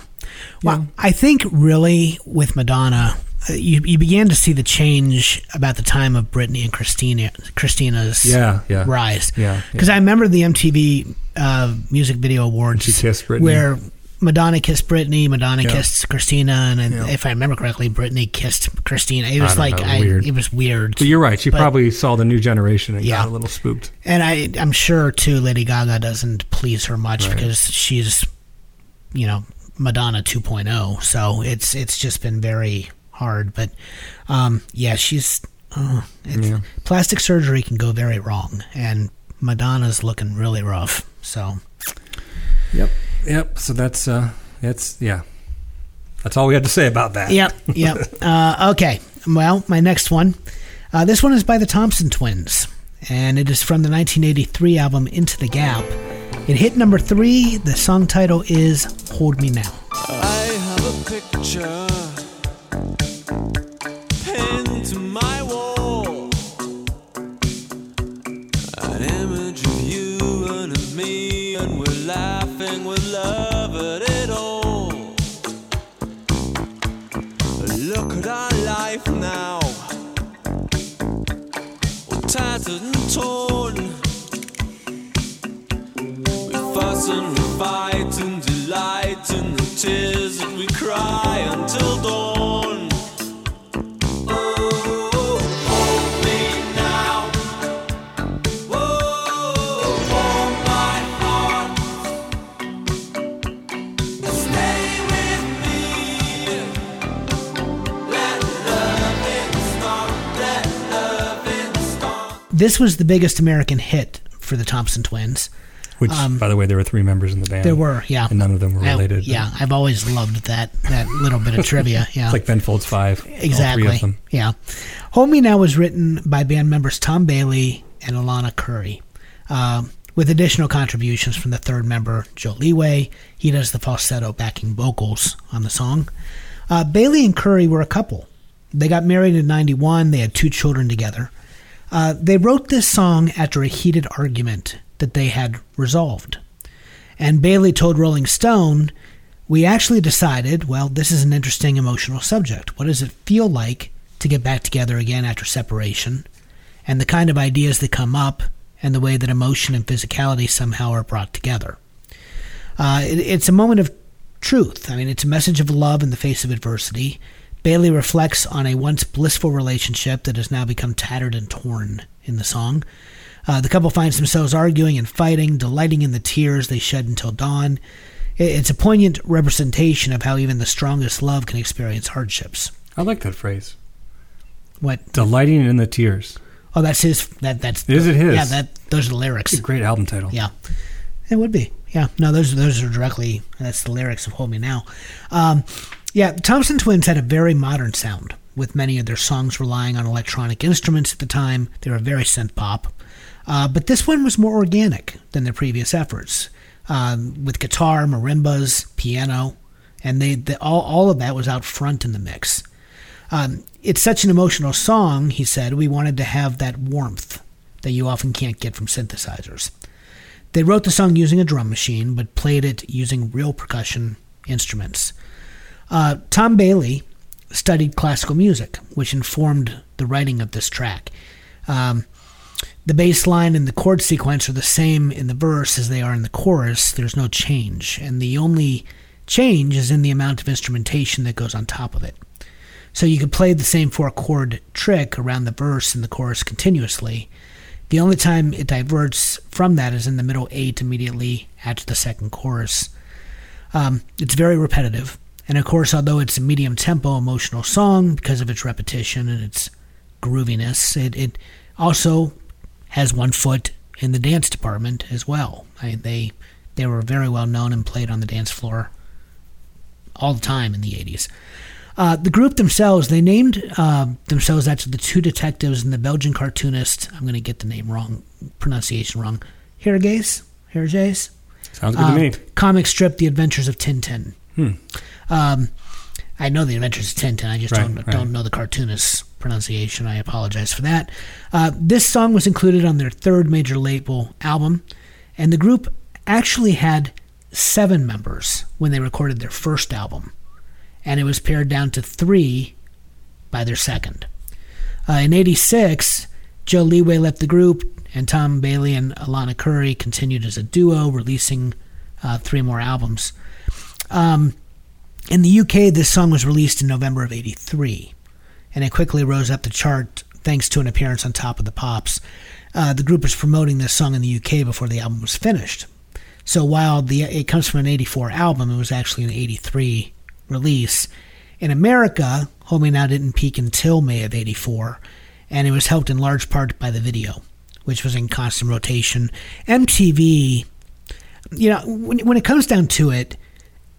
Well, you know? I think really with Madonna, you you began to see the change about the time of Britney and Christina Christina's yeah, yeah. rise. Yeah. Because yeah. I remember the M T V. Uh, music Video Awards. She kissed Britney. Where Madonna kissed Britney, Madonna yeah. kissed Christina, and, and yeah. if I remember correctly, Britney kissed Christina. It was I like, know, I, weird. It was weird. But you're right. She but, probably saw the new generation and yeah. got a little spooked. And I, I'm sure, too, Lady Gaga doesn't please her much right. because she's, you know, Madonna two point oh. So it's it's just been very hard. But um, yeah, she's uh, it's, yeah. plastic surgery can go very wrong, and Madonna's looking really rough. So yep, yep. So that's uh, that's yeah, that's all we have to say about that. Yep, yep. uh, okay. Well, my next one. Uh, this one is by the Thompson Twins, and it is from the nineteen eighty-three album Into the Gap. It hit number three. The song title is Hold Me Now. I have a picture pinned to my wall, an image of you and of me, and we're laughing with love at it all. Look at our life now, we're tattered and torn. And we fight and delight in the tears that we cry until dawn. Oh, hold me now. Oh, hold my heart. Stay with me. Let love in the start. Let love in the start. This was the biggest American hit for the Thompson Twins. Which, um, by the way, there were three members in the band. There were, yeah. And none of them were related. I, yeah, I've always loved that that little bit of trivia. Yeah, it's like Ben Folds Five. Exactly. All three of them. Yeah. Hold Me Now was written by band members Tom Bailey and Alana Curry, um, with additional contributions from the third member, Joe Leeway. He does the falsetto backing vocals on the song. Uh, Bailey and Curry were a couple. They got married in ninety-one. They had two children together. Uh, they wrote this song after a heated argument that they had resolved. And Bailey told Rolling Stone, we actually decided, well, this is an interesting emotional subject. What does it feel like to get back together again after separation, and the kind of ideas that come up, and the way that emotion and physicality somehow are brought together. Uh, it, it's a moment of truth. I mean, it's a message of love in the face of adversity. Bailey reflects on a once blissful relationship that has now become tattered and torn in the song. Uh, the couple finds themselves arguing and fighting, delighting in the tears they shed until dawn. It's a poignant representation of how even the strongest love can experience hardships. I like that phrase. What? Delighting in the tears. Oh, that's his. That that's. Is the, it his? Yeah, that. Those are the lyrics. It's a great album title. Yeah, it would be. Yeah, no, those those are directly. That's the lyrics of "Hold Me Now." Um, yeah, Thompson Twins had a very modern sound, with many of their songs relying on electronic instruments at the time. They were very synth pop. Uh, but this one was more organic than their previous efforts, um, with guitar, marimbas, piano, and they, they all, all of that was out front in the mix. Um, it's such an emotional song, he said, we wanted to have that warmth that you often can't get from synthesizers. They wrote the song using a drum machine, but played it using real percussion instruments. Uh, Tom Bailey studied classical music, which informed the writing of this track. Um, The bass line and the chord sequence are the same in the verse as they are in the chorus. There's no change, and the only change is in the amount of instrumentation that goes on top of it. So you could play the same four-chord trick around the verse and the chorus continuously. The only time it diverts from that is in the middle eight immediately after the second chorus. Um, it's very repetitive, and of course, although it's a medium-tempo emotional song, because of its repetition and its grooviness, it, it also has one foot in the dance department as well. I, they they were very well known and played on the dance floor all the time in the eighties. Uh, the group themselves, they named uh, themselves after the two detectives and the Belgian cartoonist, I'm going to get the name wrong, pronunciation wrong, Hergés, Hergés. Sounds good uh, to me. Comic strip, The Adventures of Tintin. Hmm. Um, I know The Adventures of Tintin, I just right, don't, right. don't know the cartoonist's pronunciation. I apologize for that. Uh, this song was included on their third major label album, and the group actually had seven members when they recorded their first album, and it was pared down to three by their second. Uh, in eighty-six, Joe Leeway left the group, and Tom Bailey and Alana Curry continued as a duo, releasing uh, three more albums. Um, in the U K, this song was released in November of eighty-three, and it quickly rose up the chart thanks to an appearance on Top of the Pops. Uh, the group was promoting this song in the U K before the album was finished. So while the it comes from an eighty-four album, it was actually an eighty-three release. In America, Homie Now didn't peak until May of eighty-four, and it was helped in large part by the video, which was in constant rotation. M T V, you know, when, when it comes down to it,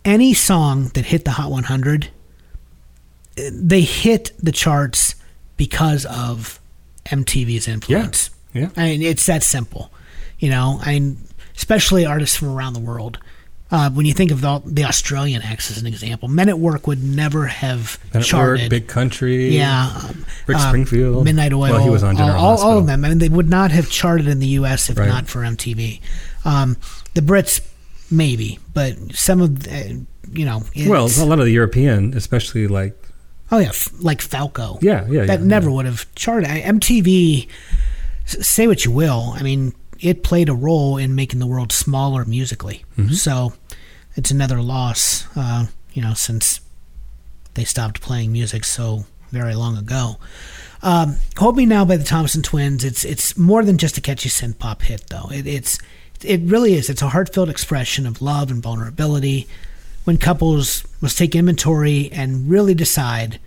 any song that hit the Hot one hundred, they hit the charts because of M T V's influence. Yeah, yeah. I mean, it's that simple. You know, I mean, especially artists from around the world. Uh, when you think of the, the Australian acts as an example, Men at Work would never have Men at charted. Work, Big Country, yeah, um, Rick Springfield, um, Midnight Oil, well, he was on General all, all of them. I mean, they would not have charted in the U S if right. not for M T V. Um, the Brits, maybe, but some of, uh, you know, well, a lot of the European, especially like, oh yeah, f- like Falco, yeah, yeah, that yeah, never yeah. would have charted. I, M T V, say what you will, I mean, it played a role in making the world smaller musically, mm-hmm. so. It's another loss, uh, you know, since they stopped playing music so very long ago. Um, Hold Me Now by the Thompson Twins. It's it's more than just a catchy synth pop hit, though. It, it's it really is. It's a heartfelt expression of love and vulnerability. When couples must take inventory and really decide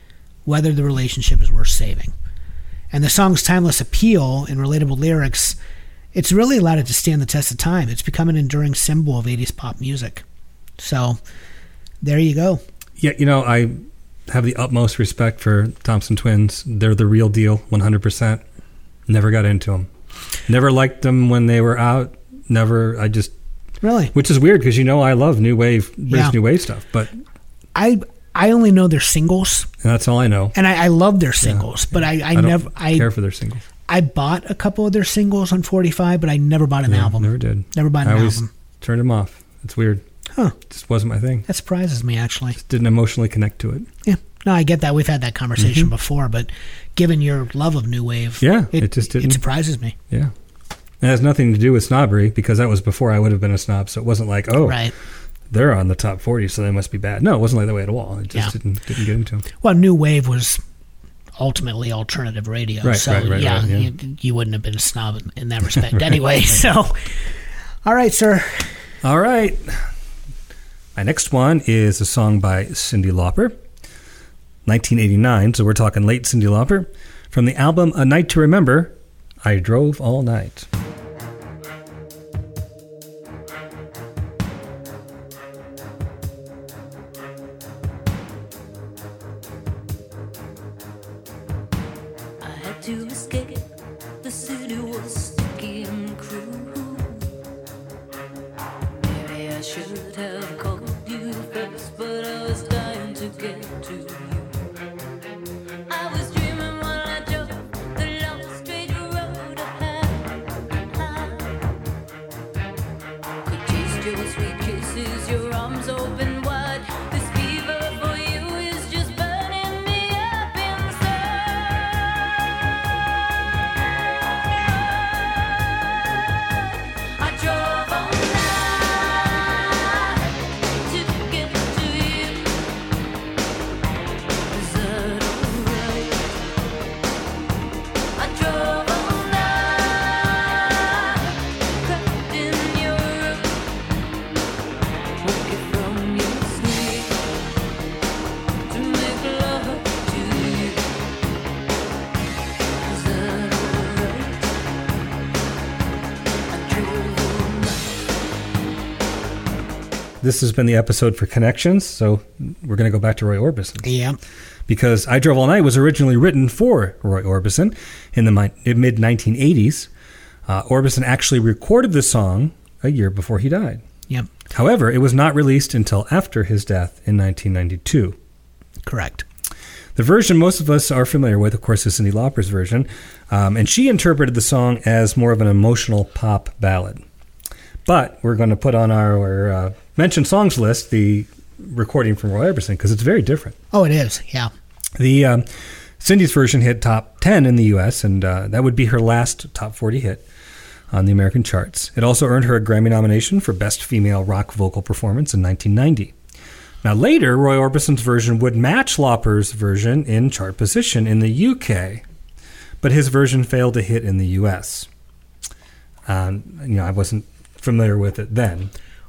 whether the relationship is worth saving, and the song's timeless appeal and relatable lyrics, it's really allowed it to stand the test of time. It's become an enduring symbol of eighties pop music. So, there you go. Yeah, you know, I have the utmost respect for Thompson Twins. They're the real deal, one hundred percent. Never got into them. Never liked them when they were out. Never, I just... Really? Which is weird, because you know I love New Wave, British yeah. New Wave stuff, but... I I only know their singles. And that's all I know. And I, I love their singles, yeah, but yeah. I, I, I don't never... I care for their singles. I bought a couple of their singles on forty-five, but I never bought an yeah, album. Never did. Never bought an album. I always turned them off. It's weird. Huh. Just wasn't my thing. That surprises me, actually. Just didn't emotionally connect to it. Yeah. No, I get that. We've had that conversation mm-hmm. before, but given your love of New Wave, yeah, it, it just didn't. It surprises me. Yeah. It has nothing to do with snobbery, because that was before I would have been a snob, so it wasn't like, oh, right. they're on the top forty, so they must be bad. No, it wasn't like that way at all. It just yeah. didn't, didn't get into them. Well, New Wave was ultimately alternative radio, right, so right, right, yeah, right, yeah. You, you wouldn't have been a snob in, in that respect right, anyway. Right. So, all right, sir. All right. My next one is a song by Cyndi Lauper, nineteen eighty-nine, so we're talking late Cyndi Lauper, from the album A Night to Remember, I Drove All Night. This has been the episode for Connections, so we're going to go back to Roy Orbison. Yeah. Because I Drove All Night was originally written for Roy Orbison in the mid nineteen eighties. Uh, Orbison actually recorded the song a year before he died. Yep. However, it was not released until after his death in nineteen ninety-two. Correct. The version most of us are familiar with, of course, is Cyndi Lauper's version, um, and she interpreted the song as more of an emotional pop ballad. But we're going to put on our... our uh, mentioned songs list, the recording from Roy Orbison, because it's very different. Oh, it is, yeah. The um, Cyndi's version hit top ten in the U S, and uh, that would be her last top forty hit on the American charts. It also earned her a Grammy nomination for Best Female Rock Vocal Performance in nineteen ninety. Now, later, Roy Orbison's version would match Lauper's version in chart position in the U K, but his version failed to hit in the U S. Um, you know, I wasn't familiar with it then.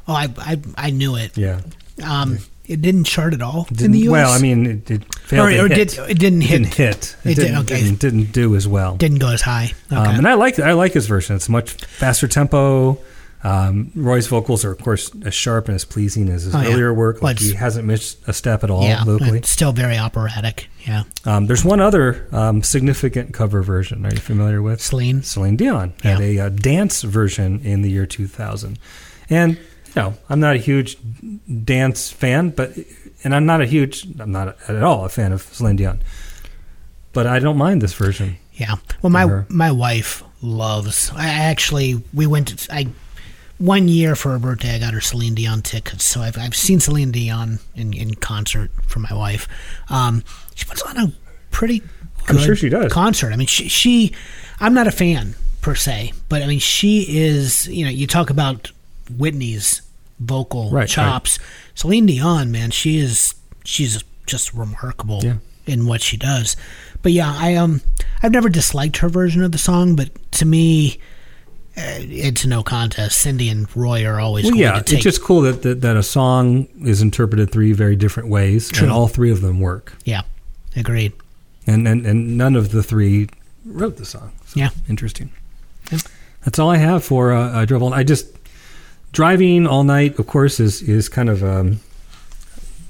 Oh, I, I I knew it. Yeah. Um, It didn't chart at all didn't, in the U S? Well, I mean, it, it failed or, to or hit. Did, it didn't hit. It didn't hit. It, it didn't, did, okay. didn't, didn't do as well. Didn't go as high. Okay. Um, and I like I like his version. It's a much faster tempo. Um, Roy's vocals are, of course, as sharp and as pleasing as his oh, earlier yeah. work. Like, well, he hasn't missed a step at all yeah, locally. It's still very operatic, yeah. Um, there's one other um, significant cover version. Are you familiar with? Celine. Celine Dion had yeah. a uh, dance version in the year two thousand. And... No, I'm not a huge dance fan, but and I'm not a huge, I'm not at all a fan of Celine Dion. But I don't mind this version. Yeah. Well, my my wife loves. I actually we went. To, I one year for her birthday, I got her Celine Dion tickets, so I've I've seen Celine Dion in, in concert for my wife. Um, she puts on a pretty good I'm sure she does. concert. I mean, she, she. I'm not a fan per se, but I mean, she is. You know, you talk about Whitney's vocal right, chops. Right. Celine Dion, man, she is she's just remarkable yeah. in what she does. But yeah, I um I've never disliked her version of the song, but to me, uh, it's no contest. Cindy and Roy are always well, going yeah, to take. It's just cool that, that that a song is interpreted three very different ways, True. and all three of them work. Yeah, agreed. And and and none of the three wrote the song. So yeah, interesting. Yeah. That's all I have for uh, Drivel. I just. Driving all night, of course, is is kind of um,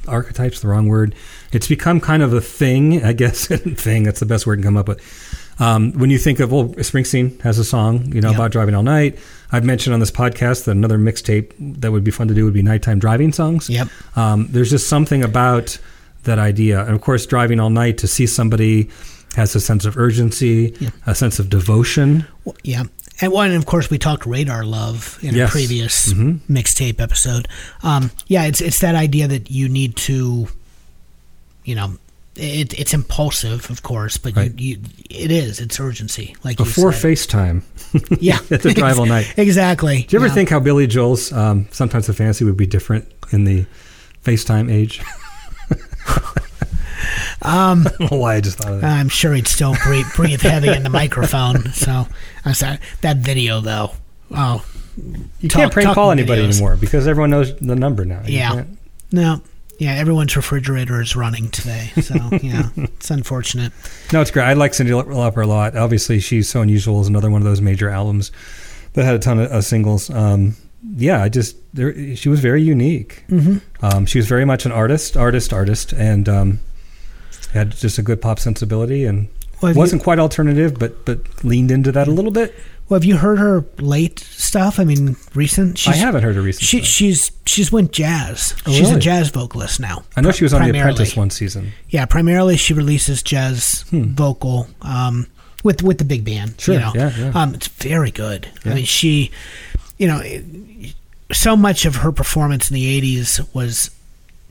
archetype's the wrong word. It's become kind of a thing, I guess. thing, that's the best word I can come up with. Um, when you think of, well, Springsteen has a song, you know, yep. about driving all night. I've mentioned on this podcast that another mixtape that would be fun to do would be nighttime driving songs. Yep. Um, there's just something about that idea. And, of course, driving all night to see somebody has a sense of urgency, yep. a sense of devotion. Well, yeah. And one, of course, we talked Radar Love in yes. a previous mm-hmm. mixtape episode. Um, yeah, it's it's that idea that you need to, you know, it, it's impulsive, of course, but right. you, you, it is. It's urgency. Like Before you FaceTime. Yeah. It's a drive all night. Exactly. Do you ever yeah. think how Billy Joel's um, Sometimes the Fantasy would be different in the FaceTime age? Um, I don't know why I just thought of that. I'm sure he'd still breathe, breathe heavy in the microphone. So I'm sorry. That video, though. Oh, you talk, can't prank call anybody videos. anymore because everyone knows the number now. Yeah. No. Yeah, everyone's refrigerator is running today. So, yeah, it's unfortunate. No, it's great. I like Cyndi Lauper a lot. Obviously, She's So Unusual is another one of those major albums that had a ton of uh, singles. Um, yeah, I just, there, she was very unique. Mm-hmm. Um, she was very much an artist, artist, artist. And, um, had just a good pop sensibility and well, wasn't you, quite alternative, but but leaned into that a little bit. Well, have you heard her late stuff? I mean, recent? She's, I haven't heard her recent she, stuff. She's, she's went jazz. Oh, she's really? a jazz vocalist now. I know pr- she was on primarily. The Apprentice one season. Yeah, primarily she releases jazz hmm. vocal um, with with the big band. Sure, you know? yeah, yeah. Um, it's very good. Yeah. I mean, she, you know, so much of her performance in the eighties was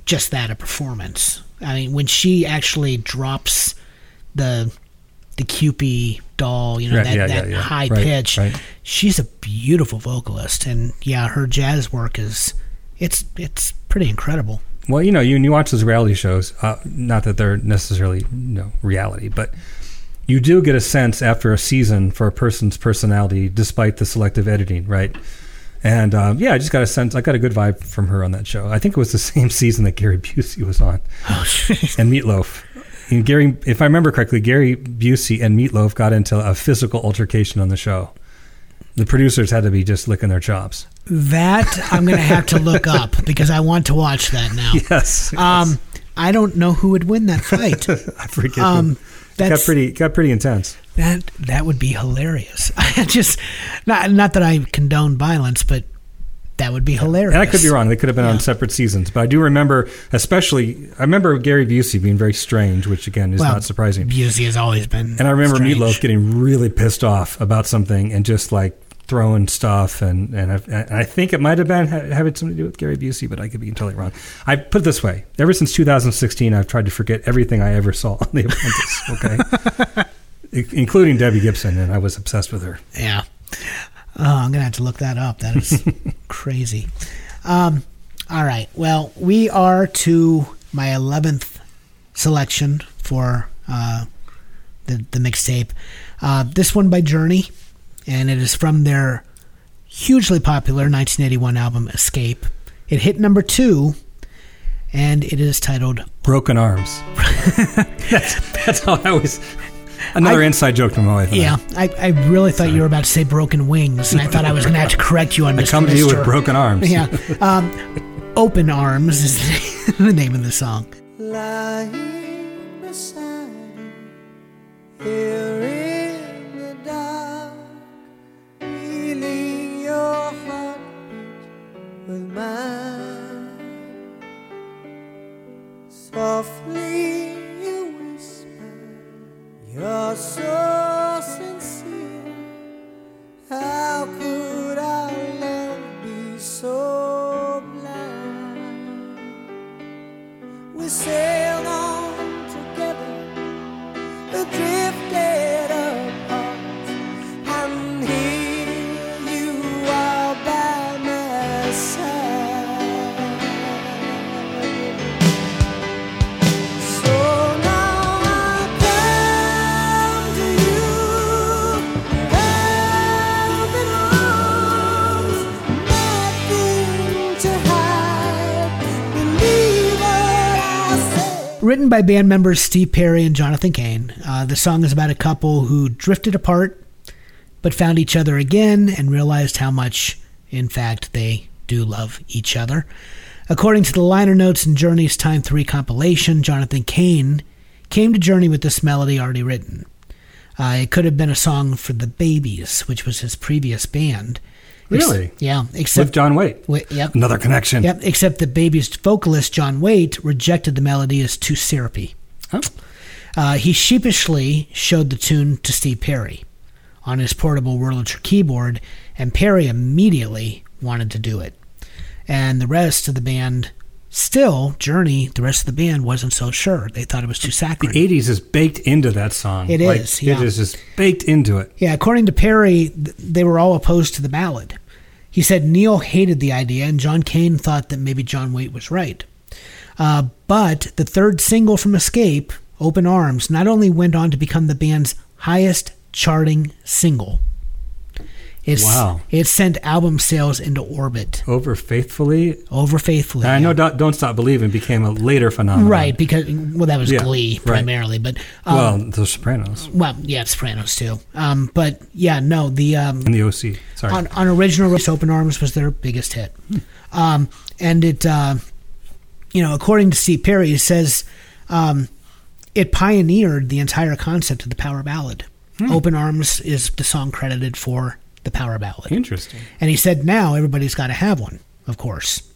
just that, a performance. I mean, when she actually drops the the Cupid doll, you know, right, that, yeah, that yeah, yeah. high right, pitch, right. she's a beautiful vocalist. And, yeah, her jazz work is, it's it's pretty incredible. Well, you know, you, you watch those reality shows, uh, not that they're necessarily, you know, reality, but you do get a sense after a season for a person's personality despite the selective editing, right? And, um, yeah, I just got a sense. I got a good vibe from her on that show. I think it was the same season that Gary Busey was on. Oh, shit. And Meatloaf. And Gary, if I remember correctly, Gary Busey and Meatloaf got into a physical altercation on the show. The producers had to be just licking their chops. That I'm going to have to look up because I want to watch that now. Yes. Um, yes. I don't know who would win that fight. I forget um, It got pretty, got pretty intense. That that would be hilarious. I just not not that I condone violence, but that would be hilarious. And I could be wrong. They could have been yeah. on separate seasons, but I do remember, especially, I remember Gary Busey being very strange, which again is well, not surprising. Busey has always been. And I remember strange. Meatloaf getting really pissed off about something and just like throwing stuff, and and I, and I think it might have been having something to do with Gary Busey, but I could be totally wrong. I put it this way: ever since two thousand sixteen, I've tried to forget everything I ever saw on The Apprentice. Okay. Including Debbie Gibson, and I was obsessed with her. Yeah. Oh, I'm going to have to look that up. That is crazy. Um, all right. Well, we are to my eleventh selection for uh, the, the mixtape. Uh, this one by Journey, and it is from their hugely popular nineteen eighty-one album, Escape. It hit number two, and it is titled Broken Arms. that's, that's how I was... Another I, inside joke from my wife. Yeah, I, I really thought Sorry. you were about to say broken wings, and I thought I was going to have to correct you on this. I come to you with broken arms. Yeah. Um, Open Arms is the name of the song. Lying beside here in the dark, feeling your heart with mine, softly you whisper, you're so sincere, how could our love be so blind? We sailed on together, adrift apart, and here you are by my side. Written by band members Steve Perry and Jonathan Cain, uh, the song is about a couple who drifted apart but found each other again and realized how much, in fact, they do love each other. According to the liner notes in Journey's Time three compilation, Jonathan Cain came to Journey with this melody already written. Uh, it could have been a song for The Babies, which was his previous band. Really? Ex- yeah. Except, with John Waite. Wait, yep. Another connection. Yep. Except the Babies' vocalist, John Waite, rejected the melody as too syrupy. Oh. Uh, he sheepishly showed the tune to Steve Perry on his portable Wurlitzer keyboard, and Perry immediately wanted to do it. And the rest of the band, still, Journey, the rest of the band wasn't so sure. They thought it was too saccharine. The eighties is baked into that song. It like, is, yeah. It is just baked into it. Yeah, according to Perry, they were all opposed to the ballad. He said Neil hated the idea, and John Cain thought that maybe John Waite was right. Uh, but the third single from Escape, Open Arms, not only went on to become the band's highest charting single. It's, wow. It sent album sales into orbit. Over Faithfully? Over Faithfully. And I know yeah. Don't Stop Believing became a later phenomenon. Right, because, well, that was yeah, Glee primarily. Right. but um, Well, The Sopranos. Well, yeah, Sopranos too. Um, but, yeah, no, the... Um, and The O C, sorry. On, on original release, Open Arms was their biggest hit. Hmm. Um, and it, uh, you know, according to Steve Perry, it says um, it pioneered the entire concept of the power ballad. Hmm. Open Arms is the song credited for... the power ballad. Interesting. And he said now everybody's got to have one, of course.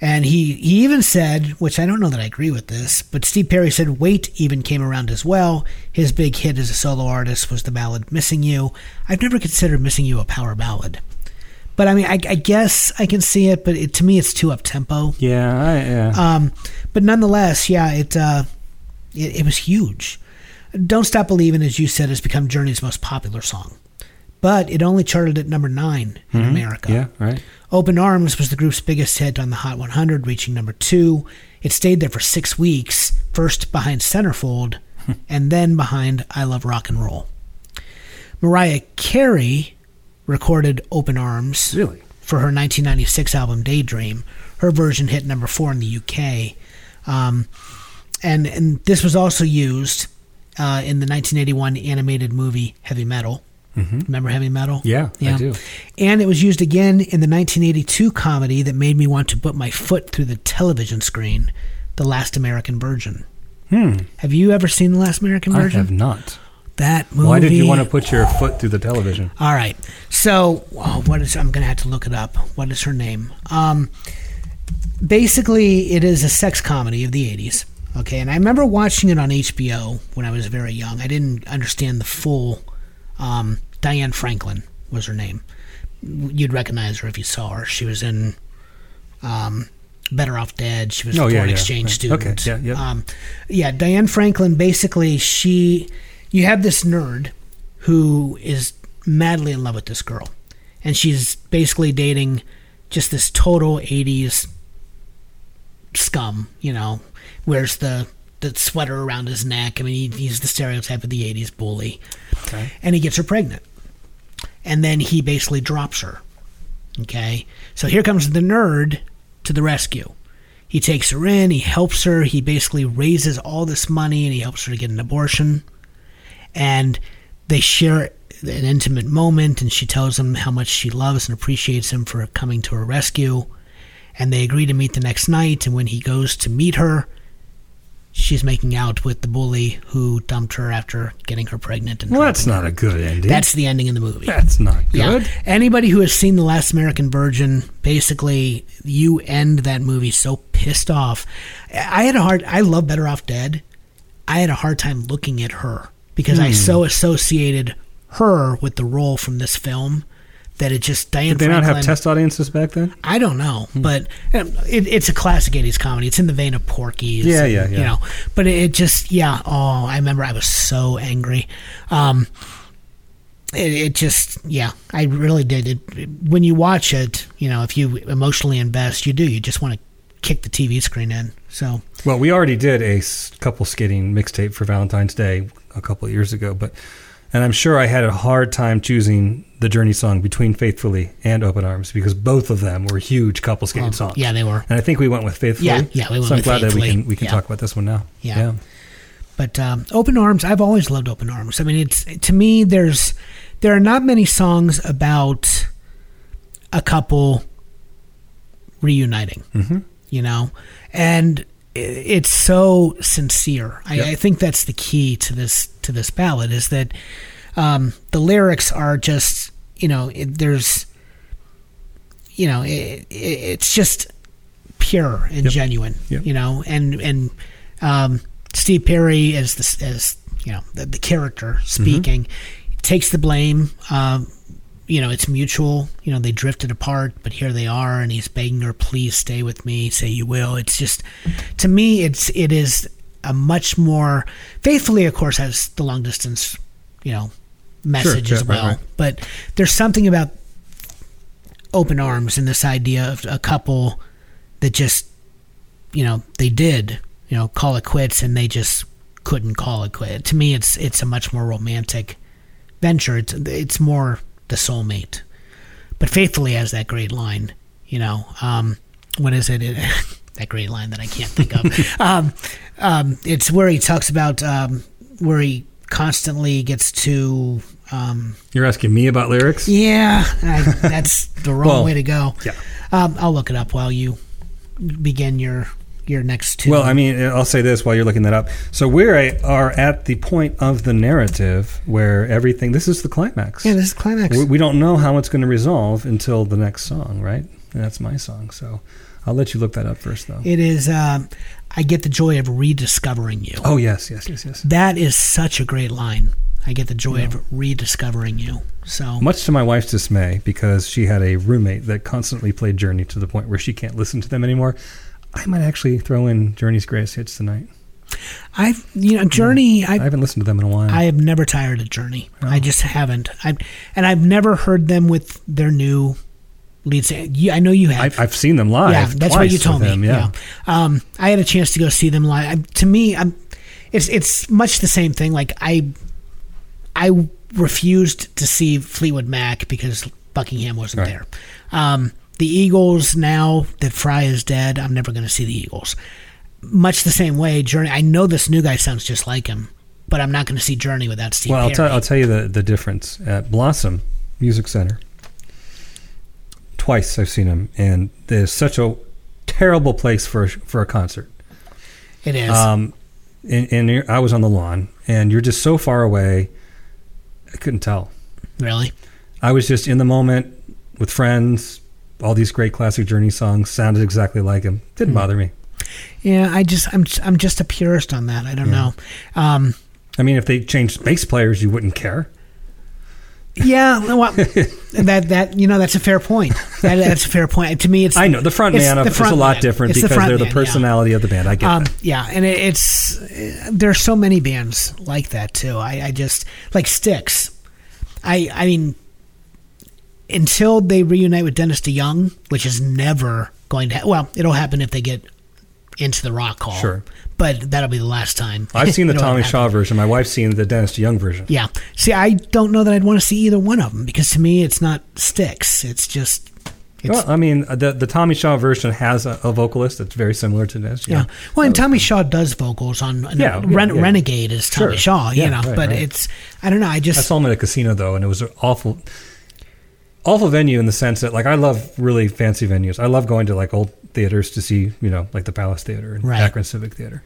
And he, he even said, which I don't know that I agree with this, but Steve Perry said Waite even came around as well. His big hit as a solo artist was the ballad Missing You. I've never considered Missing You a power ballad. But I mean, I, I guess I can see it, but it, to me it's too up-tempo. Yeah, I, yeah. Um, but nonetheless, yeah, it, uh, it, it was huge. Don't Stop Believing, as you said, has become Journey's most popular song. But it only charted at number nine in mm-hmm. America. Yeah, right. Open Arms was the group's biggest hit on the Hot one hundred, reaching number two. It stayed there for six weeks, first behind Centerfold, and then behind I Love Rock and Roll. Mariah Carey recorded Open Arms really? for her nineteen ninety-six album Daydream. Her version hit number four in the U K. Um, and, and this was also used uh, in the nineteen eighty-one animated movie Heavy Metal. Mm-hmm. Remember Heavy Metal? Yeah, yeah, I do. And it was used again in the nineteen eighty-two comedy that made me want to put my foot through the television screen, The Last American Virgin. Hmm. Have you ever seen The Last American Virgin? I have not. That movie. Why did you want to put your foot through the television? All right. So, oh, what is? I'm going to have to look it up. What is her name? Um, basically, it is a sex comedy of the eighties. Okay, and I remember watching it on H B O when I was very young. I didn't understand the full... Um, Diane Franklin was her name. You'd recognize her if you saw her. She was in um, Better Off Dead. She was oh, a foreign yeah, exchange yeah, student. Right. Okay. Yeah, yeah. Um, yeah, Diane Franklin, basically, she... You have this nerd who is madly in love with this girl. And she's basically dating just this total eighties scum, you know. Wears the... the sweater around his neck. I mean, he, he's the stereotype of the eighties bully. Okay. And he gets her pregnant. And then he basically drops her. Okay? So here comes the nerd to the rescue. He takes her in, he helps her, he basically raises all this money, and he helps her to get an abortion. And they share an intimate moment, and she tells him how much she loves and appreciates him for coming to her rescue. And they agree to meet the next night, and when he goes to meet her, she's making out with the bully who dumped her after getting her pregnant. And well, that's not her. A good ending. That's the ending in the movie. That's not good. Yeah. Anybody who has seen The Last American Virgin, basically, you end that movie so pissed off. I had a hard... I love Better Off Dead. I had a hard time looking at her because mm. I so associated her with the role from this film that it just... Diane Did they Franklin, not have test audiences back then? I don't know, hmm. but it, it's a classic eighties comedy. It's in the vein of Porky's. Yeah, yeah, yeah. You know, but it just, yeah, oh, I remember I was so angry. Um, it, it just, yeah, I really did. It, it, when you watch it, you know, if you emotionally invest, you do. You just want to kick the T V screen in. So, well, we already did a couple skating mixtape for Valentine's Day a couple of years ago, but... And I'm sure I had a hard time choosing the Journey song between Faithfully and Open Arms because both of them were huge couple skating um, songs. Yeah, they were. And I think we went with Faithfully. Yeah, yeah we went so with Faithfully. So I'm glad that we can, we can yeah. talk about this one now. Yeah. yeah. But um, Open Arms, I've always loved Open Arms. I mean, it's to me, there's there are not many songs about a couple reuniting, mm-hmm. you know? And it's so sincere. I, yep. I think that's the key to this to this ballad is that um, the lyrics are just, you know, it, there's, you know, it, it, it's just pure and yep. genuine, yep. you know, and and um, Steve Perry as the as you know the, the character speaking mm-hmm. takes the blame. Um, you know, it's mutual. You know, they drifted apart, but here they are, and he's begging her, please stay with me, say you will. It's just, to me, it's it is a much more, Faithfully, of course, has the long distance, you know, message sure, as yeah, well. Right, right. But there's something about Open Arms and this idea of a couple that just, you know, they did, you know, call it quits, and they just couldn't call it quits. To me, it's it's a much more romantic venture. It's it's more... the soulmate, but Faithfully has that great line, you know, um, what is it? it that great line that I can't think of. um, um, it's where he talks about, um, where he constantly gets to, um, you're asking me about lyrics. Yeah. I, that's the wrong well, way to go. Yeah. Um, I'll look it up while you begin your, your next two. Well, I mean, I'll say this while you're looking that up. So we are at the point of the narrative where everything, this is the climax. Yeah, this is the climax. We, we don't know how it's going to resolve until the next song, right? And that's my song. So I'll let you look that up first, though. It is, um, I Get the Joy of Rediscovering You. Oh, yes, yes, yes, yes. That is such a great line. I get the joy yeah. of rediscovering you. So much to my wife's dismay, because she had a roommate that constantly played Journey to the point where she can't listen to them anymore. I might actually throw in Journey's Greatest Hits tonight. I've, you know, Journey... I, I haven't listened to them in a while. I have never tired of Journey. Oh. I just haven't. I've, and I've never heard them with their new lead singer. I know you have. I've, I've seen them live. Yeah, that's what you told me. Them, yeah. yeah. Um, I had a chance to go see them live. I, to me, I'm, it's it's much the same thing. Like, I, I refused to see Fleetwood Mac because Buckingham wasn't right. there. Um The Eagles, now that Fry is dead, I'm never going to see the Eagles. Much the same way, Journey. I know this new guy sounds just like him, but I'm not going to see Journey without Steve Perry. Well, I'll, t- I'll tell you the, the difference. At Blossom Music Center, twice I've seen him, and there's such a terrible place for a, for a concert. It is. Um, and, and you're, I was on the lawn, and you're just so far away, I couldn't tell. Really? I was just in the moment with friends. All these great classic Journey songs sounded exactly like him. Didn't bother me. Yeah, I just I'm I'm just a purist on that. I don't yeah. know. Um, I mean, if they changed bass players, you wouldn't care. Yeah, well, that that you know that's a fair point. That, that's a fair point. To me, it's I know the front man is a lot man. different it's because the they're the personality man, yeah. of the band. I get um, that. Yeah, and it, it's there's so many bands like that too. I, I just like Styx. I I mean. Until they reunite with Dennis DeYoung, which is never going to happen. Well, it'll happen if they get into the Rock Hall. Sure. But that'll be the last time. I've seen the Tommy Shaw version. My wife's seen the Dennis DeYoung version. Yeah. See, I don't know that I'd want to see either one of them because to me, it's not Styx. It's just It's, well, I mean, the the Tommy Shaw version has a, a vocalist that's very similar to this. Yeah. yeah. Well, and Tommy Shaw does vocals on yeah, no, yeah, Ren- yeah. Renegade is Tommy sure. Shaw, you yeah, know, right, but right. it's, I don't know, I just... I saw him at a casino, though, and it was an awful, awful venue in the sense that, like, I love really fancy venues. I love going to, like, old theaters to see, you know, like the Palace Theater and right. Akron Civic Theater.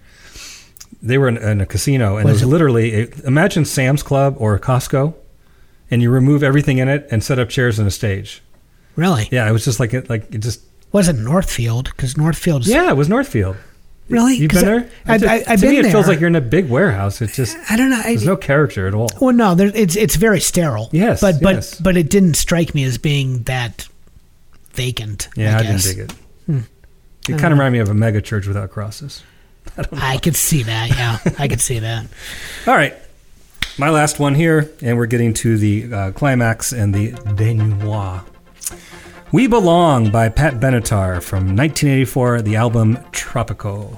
They were in, in a casino, and was it was it? literally, a, imagine Sam's Club or Costco, and you remove everything in it and set up chairs and a stage. Really? Yeah, it was just like it. Like it just wasn't Northfield because Northfield's. Yeah, it was Northfield. Really? You've been there? I, I, I, I've to been me, it there. It feels like you're in a big warehouse. It just I don't know. I, there's no character at all. Well, no, there, it's it's very sterile. Yes, but but yes. but it didn't strike me as being that vacant. Yeah, I, I didn't dig it. Hmm. It kind of reminded me of a mega church without crosses. I, don't know. I could see that. Yeah, I could see that. All right. My last one here, and we're getting to the uh, climax and the denouement. We Belong by Pat Benatar from nineteen eighty-four, the album Tropico.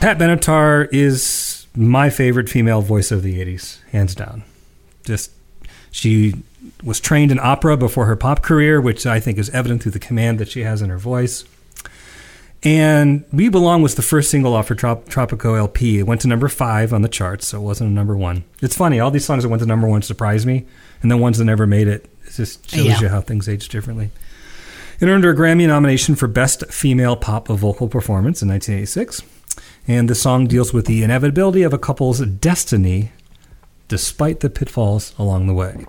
Pat Benatar is my favorite female voice of the eighties, hands down. Just she was trained in opera before her pop career, which I think is evident through the command that she has in her voice. And We Belong was the first single off her Trop- Tropico L P. It went to number five on the charts, so it wasn't a number one. It's funny, all these songs that went to number one surprised me, and the ones that never made it, it just shows yeah. you how things age differently. It earned her a Grammy nomination for Best Female Pop Vocal Performance in nineteen eighty-six. And the song deals with the inevitability of a couple's destiny despite the pitfalls along the way.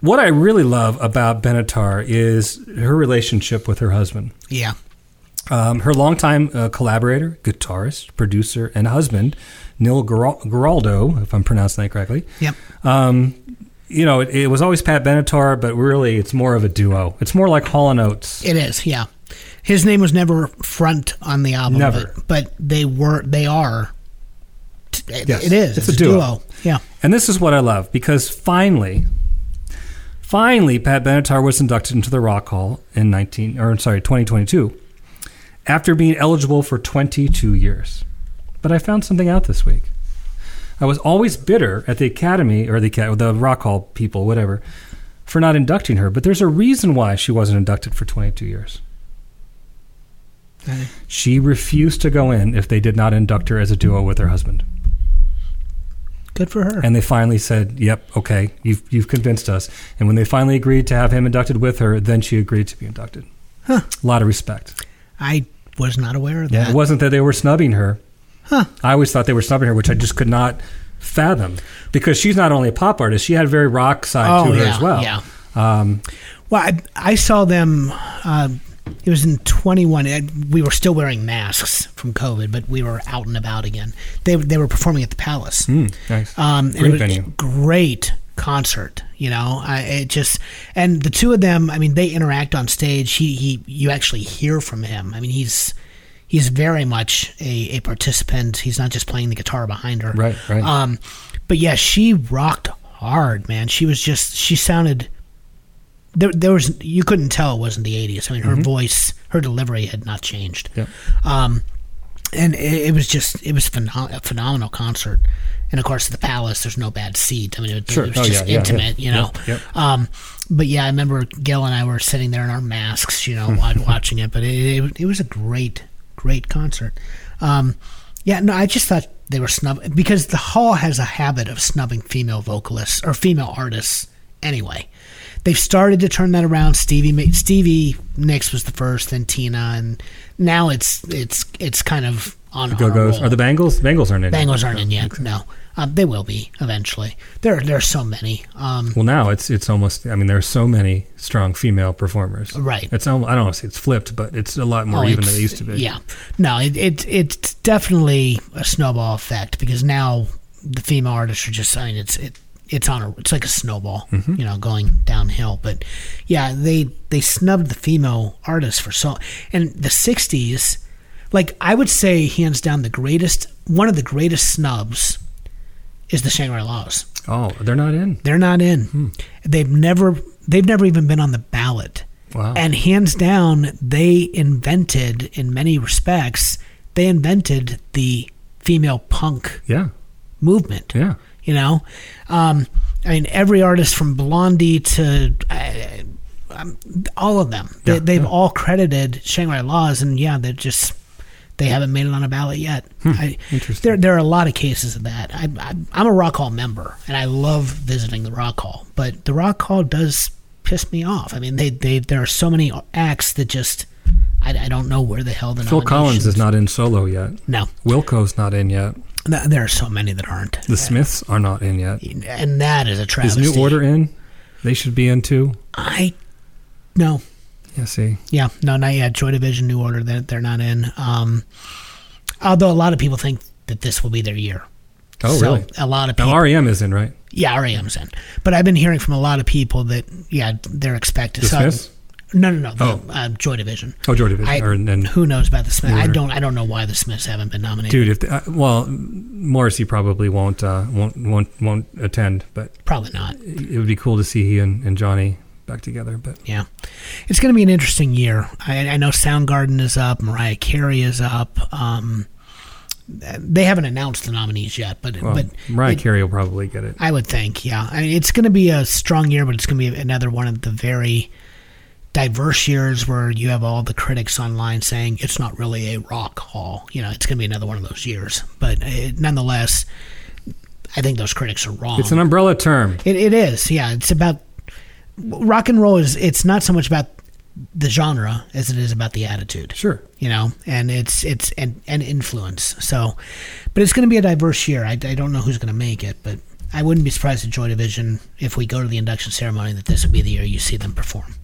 What I really love about Benatar is her relationship with her husband. Yeah. Um, her longtime uh, collaborator, guitarist, producer, and husband, Neil Giraldo, if I'm pronouncing that correctly. Yep. Um, you know, it, it was always Pat Benatar, but really it's more of a duo. It's more like Hall and Oates. It is, yeah. His name was never front on the album, never. But, but they were, they are. It, yes. it is. It's, it's a duo. duo. Yeah. And this is what I love because finally, finally, Pat Benatar was inducted into the Rock Hall in nineteen, or sorry, twenty twenty-two, after being eligible for twenty-two years. But I found something out this week. I was always bitter at the Academy or the the Rock Hall people, whatever, for not inducting her. But there's a reason why she wasn't inducted for twenty-two years. She refused to go in if they did not induct her as a duo with her husband. Good for her. And they finally said, yep, okay, you've you've convinced us. And when they finally agreed to have him inducted with her, then she agreed to be inducted. Huh. A lot of respect. I was not aware of that. Yeah, it wasn't that they were snubbing her. Huh. I always thought they were snubbing her, which I just could not fathom. Because she's not only a pop artist, she had a very rock side oh, to her yeah, as well. Yeah. Um, well, I, I saw them... Uh, It was in twenty-one. We were still wearing masks from COVID, but we were out and about again. They they were performing at the Palace. Mm, nice, um, great it venue, great concert. You know, I, it just and the two of them. I mean, they interact on stage. He he, you actually hear from him. I mean, he's he's very much a, a participant. He's not just playing the guitar behind her. Right, right. Um, but yeah, she rocked hard, man. She was just she sounded. There, there was you couldn't tell it wasn't the eighties. I mean, her mm-hmm. voice, her delivery had not changed. Yep. Um, and it, it was just, it was pheno- a phenomenal concert. And of course, at the Palace, there's no bad seat. I mean, it, sure. it was oh, just yeah, intimate, yeah, yeah. you know. Yep, yep. Um, but yeah, I remember Gil and I were sitting there in our masks, you know, watching it. But it, it, it was a great, great concert. Um, yeah, no, I just thought they were snubbing because the Hall has a habit of snubbing female vocalists or female artists anyway. They've started to turn that around. Stevie Stevie Nicks was the first, then Tina, and now it's it's it's kind of on the Go-Go's. Are the Bangles? Bangles aren't in Bangles yet. Bangles aren't in yet, no. Um, they will be eventually. There, there are so many. Um, well, now it's it's almost. I mean, there are so many strong female performers. Right. It's I don't know. It's flipped, but it's a lot more oh, even than it used to be. Yeah. No, it, it it's definitely a snowball effect because now the female artists are just. I mean, it's it it's on a. It's like a snowball, mm-hmm. you know, going downhill. But yeah, they they snubbed the female artists for so. And the sixties, like I would say, hands down, the greatest one of the greatest snubs. Is the Shangri-Las. Oh, they're not in. They're not in. Hmm. They've never they've never even been on the ballot. Wow. And hands down, they invented, in many respects, they invented the female punk yeah. movement. Yeah. You know? Um, I mean, every artist from Blondie to uh, um, all of them, yeah, they, they've yeah. all credited Shangri-Las, and yeah, they're just... They haven't made it on a ballot yet. Hmm, I, interesting. There, there are a lot of cases of that. I, I, I'm a Rock Hall member, and I love visiting the Rock Hall, but the Rock Hall does piss me off. I mean, they, they there are so many acts that just I, I don't know where the hell the Phil Collins is not in solo yet. No, Wilco's not in yet. There are so many that aren't. The Smiths are not in yet, and that is a travesty. Is New Order in? They should be in too. I no. Yeah, see. Yeah, no, not yet. Joy Division, New Order, they're, they're not in. Um, although a lot of people think that this will be their year. Oh, so really? A lot of people. Now R E M is in, right? Yeah, R E M's in. But I've been hearing from a lot of people that, yeah, they're expected. The so, Smiths? No, no, no. Oh. The, uh, Joy Division. Oh, Joy Division. I, or, and who knows about the Smiths? I don't. I don't know why the Smiths haven't been nominated. Dude, if they, uh, well, Morrissey probably won't uh, won't won't won't attend, but probably not. It would be cool to see he and, and Johnny. Back together, but yeah, it's going to be an interesting year. I, I know Soundgarden is up, Mariah Carey is up. Um, they haven't announced the nominees yet, but well, but Mariah it, Carey will probably get it. I would think, yeah. I mean, it's going to be a strong year, but it's going to be another one of the very diverse years where you have all the critics online saying it's not really a rock hall. You know, it's going to be another one of those years, but it, nonetheless, I think those critics are wrong. It's an umbrella term. It, it is, yeah. It's about rock and roll is it's not so much about the genre as it is about the attitude. Sure. You know, and it's it's and, and influence. So but it's gonna be a diverse year. I, I don't know who's gonna make it, but I wouldn't be surprised if Joy Division, if we go to the induction ceremony, that this would be the year you see them perform.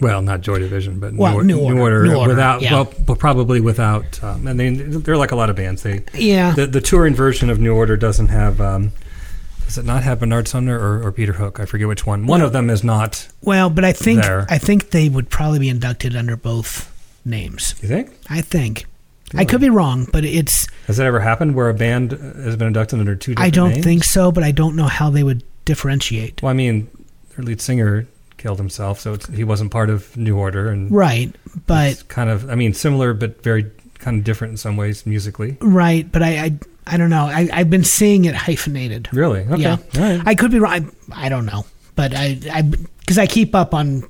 Well, not Joy Division, but well, New, New Order, Order, New Order without, yeah. well, probably without. Um, and they they're like a lot of bands. They yeah. The, the touring version of New Order doesn't have. Um, Does it not have Bernard Sumner or, or Peter Hook? I forget which one. One of them is not. Well, but I think there. I think they would probably be inducted under both names. You think? I think. Really? I could be wrong, but it's. Has that ever happened where a band has been inducted under two different names? I don't names? think so, but I don't know how they would differentiate. Well, I mean, their lead singer killed himself, so it's, he wasn't part of New Order, and right, but it's kind of. I mean, similar but very kind of different in some ways musically. Right, but I. I I don't know. I, I've been seeing it hyphenated. Really? Okay. Yeah. All right. I could be wrong. I, I don't know. But I, I, because I keep up on,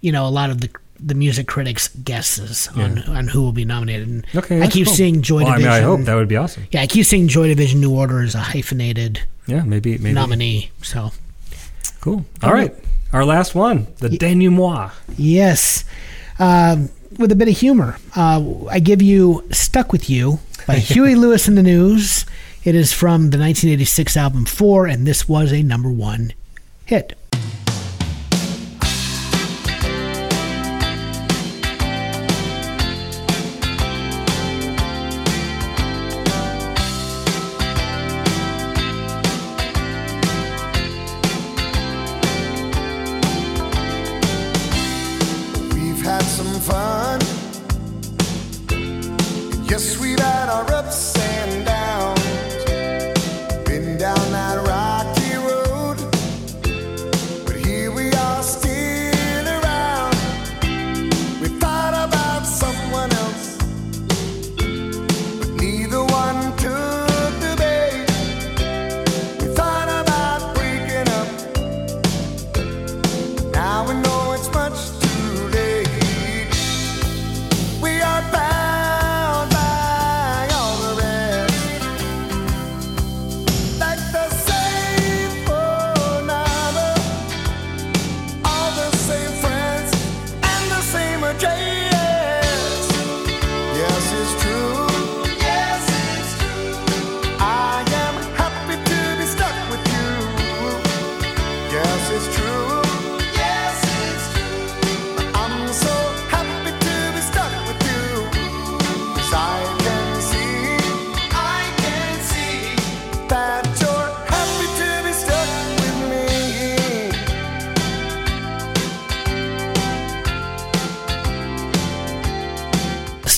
you know, a lot of the the music critics' guesses on, yeah. on who will be nominated. And okay. I keep cool. seeing Joy well, Division. I mean, I hope that would be awesome. Yeah, I keep seeing Joy Division New Order as a hyphenated yeah, maybe, maybe. nominee. So. Cool. All, All right. right. Our last one, the y- denouement. Yes. Um, with a bit of humor. Uh, I give you Stuck With You. By Huey Lewis and the News. It is from the nineteen eighty-six album Four, and this was a number one hit.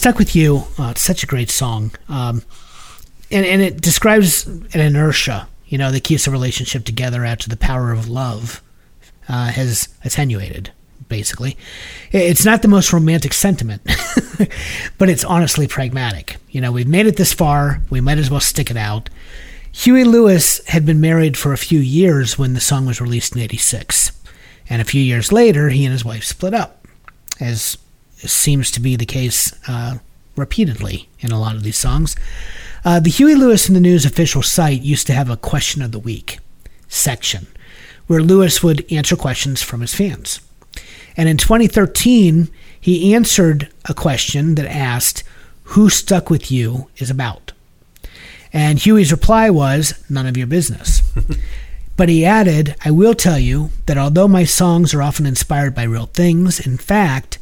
Stuck With You. Oh, it's such a great song. Um, and, and it describes an inertia, you know, that keeps a relationship together after the power of love uh, has attenuated, basically. It's not the most romantic sentiment, but it's honestly pragmatic. You know, we've made it this far. We might as well stick it out. Huey Lewis had been married for a few years when the song was released in eighty-six. And a few years later, he and his wife split up, as seems to be the case uh, repeatedly in a lot of these songs. Uh, the Huey Lewis in the News official site used to have a Question of the Week section where Lewis would answer questions from his fans. And in twenty thirteen, he answered a question that asked, "Who Stuck With You is about?" And Huey's reply was, "None of your business." But he added, "I will tell you that although my songs are often inspired by real things, in fact,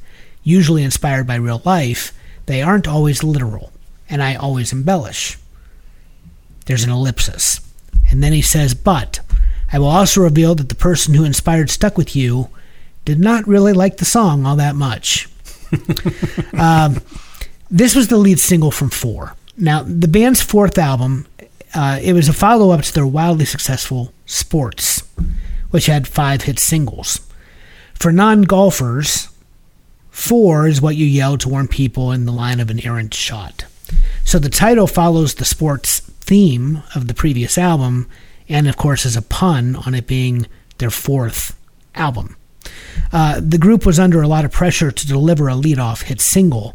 usually inspired by real life, they aren't always literal, and I always embellish." There's an ellipsis. And then he says, "But I will also reveal that the person who inspired Stuck With You did not really like the song all that much." um, this was the lead single from Four. Now, the band's fourth album, uh, it was a follow-up to their wildly successful Sports, which had five hit singles. For non-golfers, Four is what you yell to warn people in the line of an errant shot. So the title follows the sports theme of the previous album, and of course is a pun on it being their fourth album. Uh, the group was under a lot of pressure to deliver a lead-off hit single,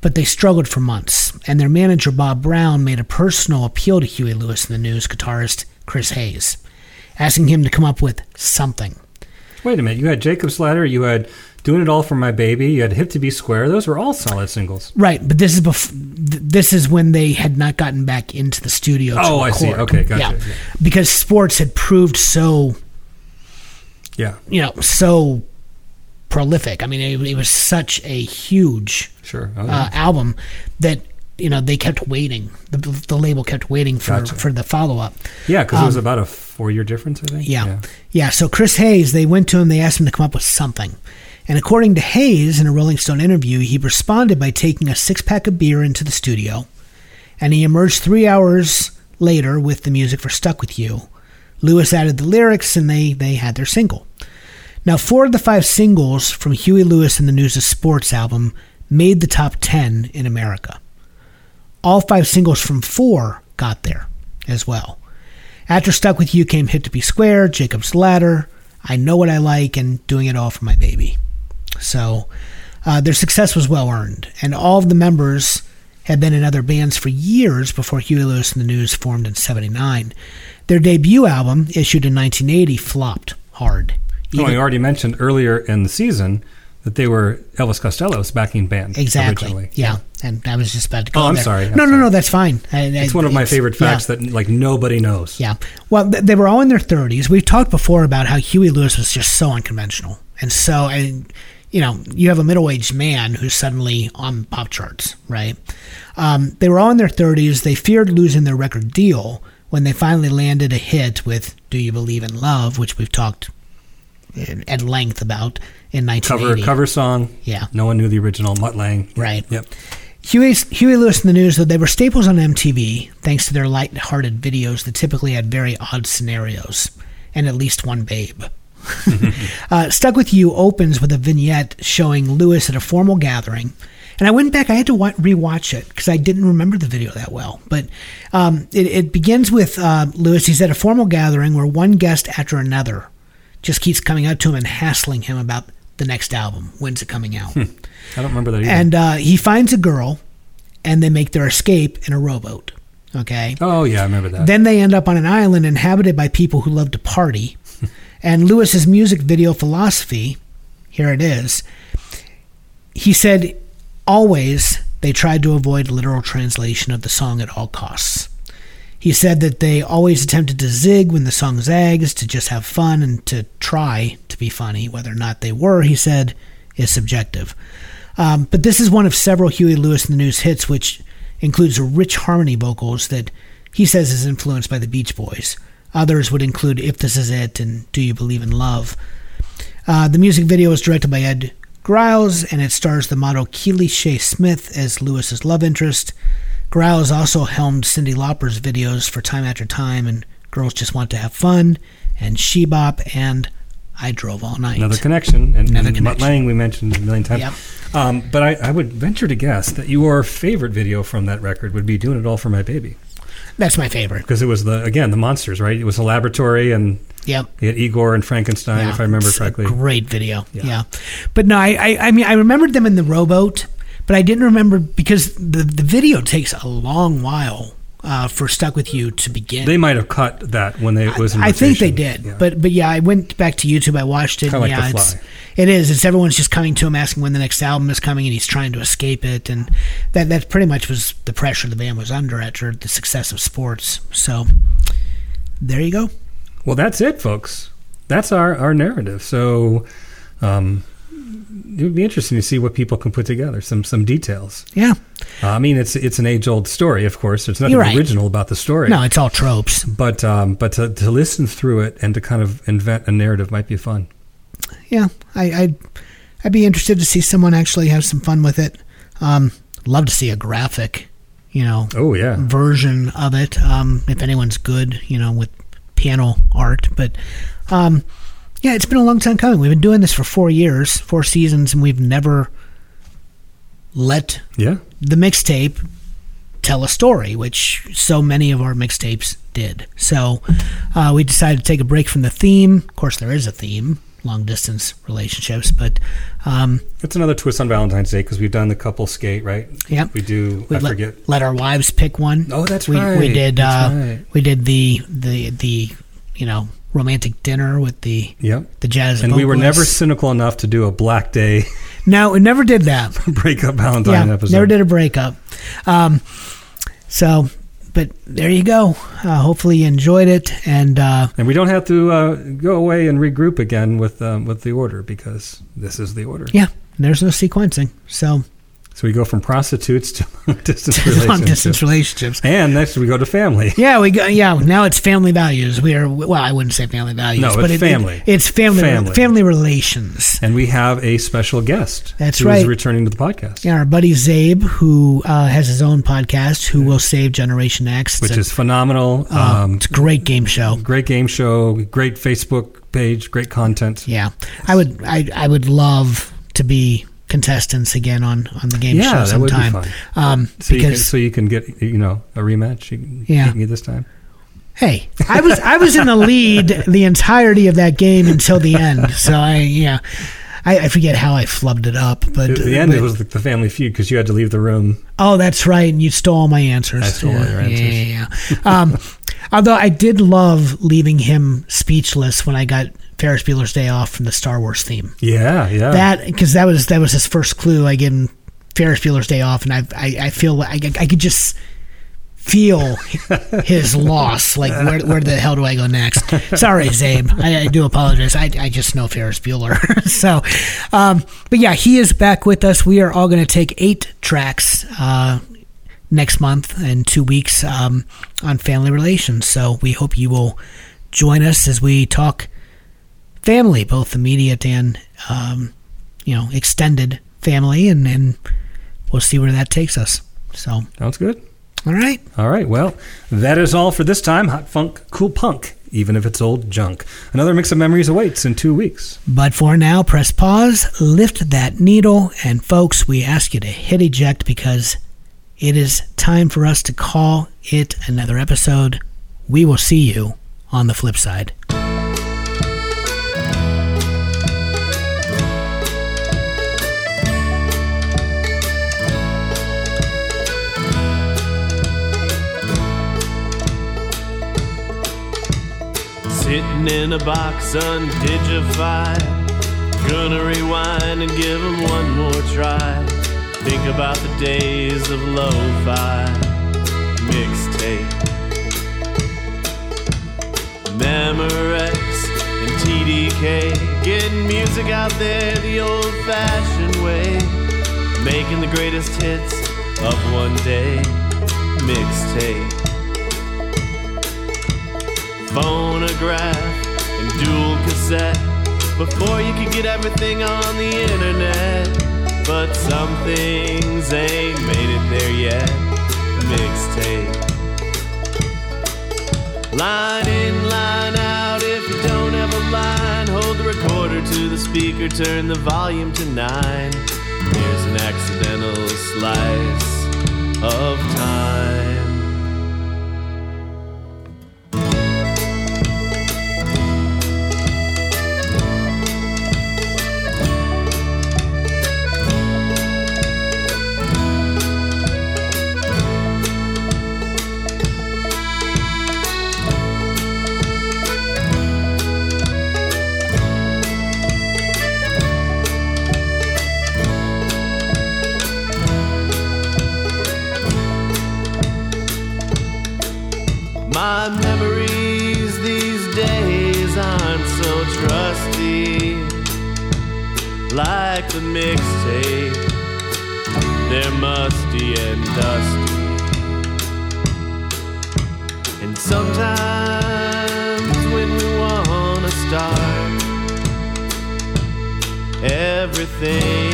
but they struggled for months, and their manager Bob Brown made a personal appeal to Huey Lewis in the News guitarist Chris Hayes, asking him to come up with something. Wait a minute, you had Jacob's Ladder, you had Doing It All For My Baby, you had Hip To Be Square. Those were all solid singles. Right, but this is bef- this is when they had not gotten back into the studio to Oh, record. I see. Okay, gotcha. Yeah. Yeah. Because Sports had proved so, yeah, you know, so prolific. I mean, it, it was such a huge sure. oh, yeah. uh, album that, you know, they kept waiting. The, the label kept waiting for, gotcha. for the follow-up. Yeah, because um, it was about a four-year difference, I think. Yeah. yeah. Yeah, so Chris Hayes, they went to him, they asked him to come up with something. And according to Hayes, in a Rolling Stone interview, he responded by taking a six-pack of beer into the studio, and he emerged three hours later with the music for Stuck With You. Lewis added the lyrics, and they, they had their single. Now, four of the five singles from Huey Lewis and the News' Sports album made the top ten in America. All five singles from Four got there as well. After Stuck With You came Hip To Be Square, Jacob's Ladder, I Know What I Like, and Doing It All For My Baby. So uh, their success was well-earned, and all of the members had been in other bands for years before Huey Lewis and the News formed in seventy-nine. Their debut album, issued in nineteen eighty, flopped hard. Even, well, you already mentioned earlier in the season that they were Elvis Costello's backing band. Exactly. Originally. Yeah. And I was just about to go. Oh, I'm there. sorry. I'm no, sorry. no, no, that's fine. I, it's I, one of my favorite facts yeah. that like nobody knows. Yeah. Well, th- they were all in their thirties. We've talked before about how Huey Lewis was just so unconventional. And so, I, you know, you have a middle-aged man who's suddenly on pop charts, right? Um, they were all in their thirties. They feared losing their record deal when they finally landed a hit with Do You Believe in Love, which we've talked at length about in nineteen eighty. Cover, cover song. Yeah. No one knew the original. Mutt Lange. Right. Yep. Huey, Huey Lewis and the News, though, they were staples on M T V thanks to their light-hearted videos that typically had very odd scenarios and at least one babe. uh, Stuck With You opens with a vignette showing Lewis at a formal gathering. And I went back. I had to wa- rewatch it because I didn't remember the video that well. But um, it, it begins with uh, Lewis. He's at a formal gathering where one guest after another just keeps coming up to him and hassling him about the next album. When's it coming out? Hmm. I don't remember that either. And uh, he finds a girl, and they make their escape in a rowboat. Okay? Oh, yeah, I remember that. Then they end up on an island inhabited by people who love to party. And Lewis's music video philosophy, here it is, he said, always they tried to avoid literal translation of the song at all costs. He said that they always attempted to zig when the song zags, to just have fun and to try to be funny. Whether or not they were, he said, is subjective. Um, but this is one of several Huey Lewis and the News hits, which includes rich harmony vocals that he says is influenced by the Beach Boys. Others would include If This Is It and Do You Believe in Love. Uh, the music video was directed by Ed Grouse, and it stars the model Keely Shea Smith as Lewis's love interest. Grouse also helmed Cyndi Lauper's videos for Time After Time and Girls Just Want to Have Fun, and She Bop, and I Drove All Night. Another connection. And, Another and connection. Mutt Lange we mentioned a million times. Yep. Um, but I, I would venture to guess that your favorite video from that record would be Doing It All for My Baby. That's my favorite. Because it was, the again, the monsters, right? It was a laboratory, and yep. you had Igor and Frankenstein, yeah, if I remember it's correctly. A great video, yeah. yeah. But no, I, I I mean, I remembered them in the rowboat, but I didn't remember, because the, the video takes a long while uh, for Stuck With You to begin. They might have cut that when they, it was in rotation. I think they did. Yeah. But, but yeah, I went back to YouTube. I watched it. Kind of like yeah, The Fly. It's, it is. It's everyone's just coming to him, asking when the next album is coming, and he's trying to escape it. And that that pretty much was the pressure the band was under after the success of Sports. So there you go. Well, that's it, folks. That's our, our narrative. So um, it would be interesting to see what people can put together, some some details. Yeah. Uh, I mean, it's it's an age-old story, of course. There's nothing right. original about the story. No, it's all tropes. But um, but to, to listen through it and to kind of invent a narrative might be fun. Yeah, I, I'd, I'd be interested to see someone actually have some fun with it. Um, love to see a graphic, you know, oh, yeah. version of it. Um, if anyone's good, you know, with piano art. But um, yeah, it's been a long time coming. We've been doing this for four years, four seasons, and we've never let yeah. the mixtape tell a story, which so many of our mixtapes did. So uh, we decided to take a break from the theme. Of course, there is a theme. Long-distance relationships, but... Um, it's another twist on Valentine's Day, because we've done the couple skate, right? Yep. We do, we I let, forget. Let our wives pick one. Oh, that's we, right. We did uh, right. We did the, the, the, you know, romantic dinner with the yep. the jazz and vocalists. We were never cynical enough to do a Black Day. No, we never did that. Breakup Valentine yeah, episode. Never did a breakup. Um, so... But there you go. Uh, hopefully you enjoyed it, and uh, and we don't have to uh, go away and regroup again with um, with the order, because this is the order. Yeah, there's no sequencing. So, so we go from prostitutes to long-distance relationships. Long-distance relationships, and next we go to family. Yeah, we go. Yeah, now it's family values. We are well. I wouldn't say family values. No, it's but family. It, it, it's family, family family relations. And we have a special guest. That's who right. Who is returning to the podcast? Yeah, our buddy Zabe, who uh, has his own podcast, Who yeah. Will Save Generation X, which a, is phenomenal. Uh, um, it's a great game show. Great game show. Great Facebook page. Great content. Yeah, I would. I I would love to be contestants again on, on the game yeah, show sometime. That would be fun. Um, so, because, you can, so you can get, you know, a rematch. You can yeah. beat me this time. Hey, I was I was in the lead the entirety of that game until the end. So I yeah, I, I forget how I flubbed it up. But at the end, but, it was the Family Feud, because you had to leave the room. Oh, that's right, and you stole all my answers. I stole yeah, all your answers. Yeah, yeah, yeah. um, although I did love leaving him speechless when I got Ferris Bueller's Day Off from the Star Wars theme. Yeah, yeah. That because that was that was his first clue. I gave him Ferris Bueller's Day Off, and I I, I feel like I, I could just feel his loss. Like where where the hell do I go next? Sorry, Zabe. I, I do apologize. I I just know Ferris Bueller. so, um, but yeah, he is back with us. We are all going to take eight tracks uh, next month and two weeks um, on family relations. So we hope you will join us as we talk family, both immediate and, um, you know, extended family, and, and we'll see where that takes us. So sounds good. All right. All right. Well, that is all for this time. Hot funk, cool punk, even if it's old junk. Another mix of memories awaits in two weeks. But for now, press pause, lift that needle, and folks, we ask you to hit eject, because it is time for us to call it another episode. We will see you on the flip side. Sitting in a box undigified, gonna rewind and give 'em one more try. Think about the days of lo-fi mixtape, Memorex and T D K, getting music out there the old-fashioned way, making the greatest hits of one day mixtape. Phonograph and dual cassette, Before you could get everything on the internet, but some things ain't made it there yet. Mixtape. Line in, line out, if you don't have a line, hold the recorder to the speaker, turn the volume to nine. Here's an accidental slice of time. My memories these days aren't so trusty, like the mixtape, they're musty and dusty. And sometimes when we wanna start everything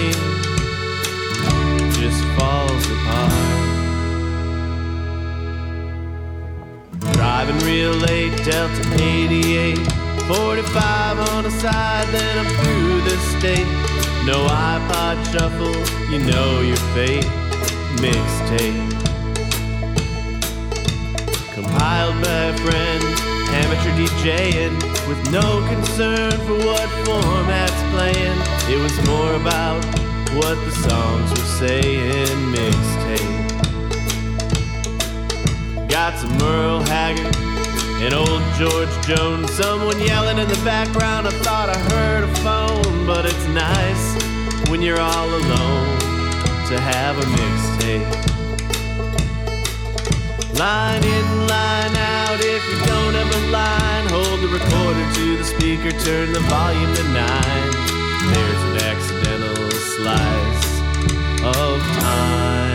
just falls apart. Driving real late, Delta eighty-eight, forty-five on the side, then I'm through the state. No iPod shuffle, you know your fate. Mixtape. Compiled by a friend, amateur DJing, with no concern for what format's playing. It was more about what the songs were saying. Mixtape. Got some Merle Haggard and old George Jones. Someone yelling in the background, I thought I heard a phone. But it's nice when you're all alone to have a mixtape. Line in, line out, if you don't have a line, hold the recorder to the speaker, turn the volume to nine. There's an accidental slice of time.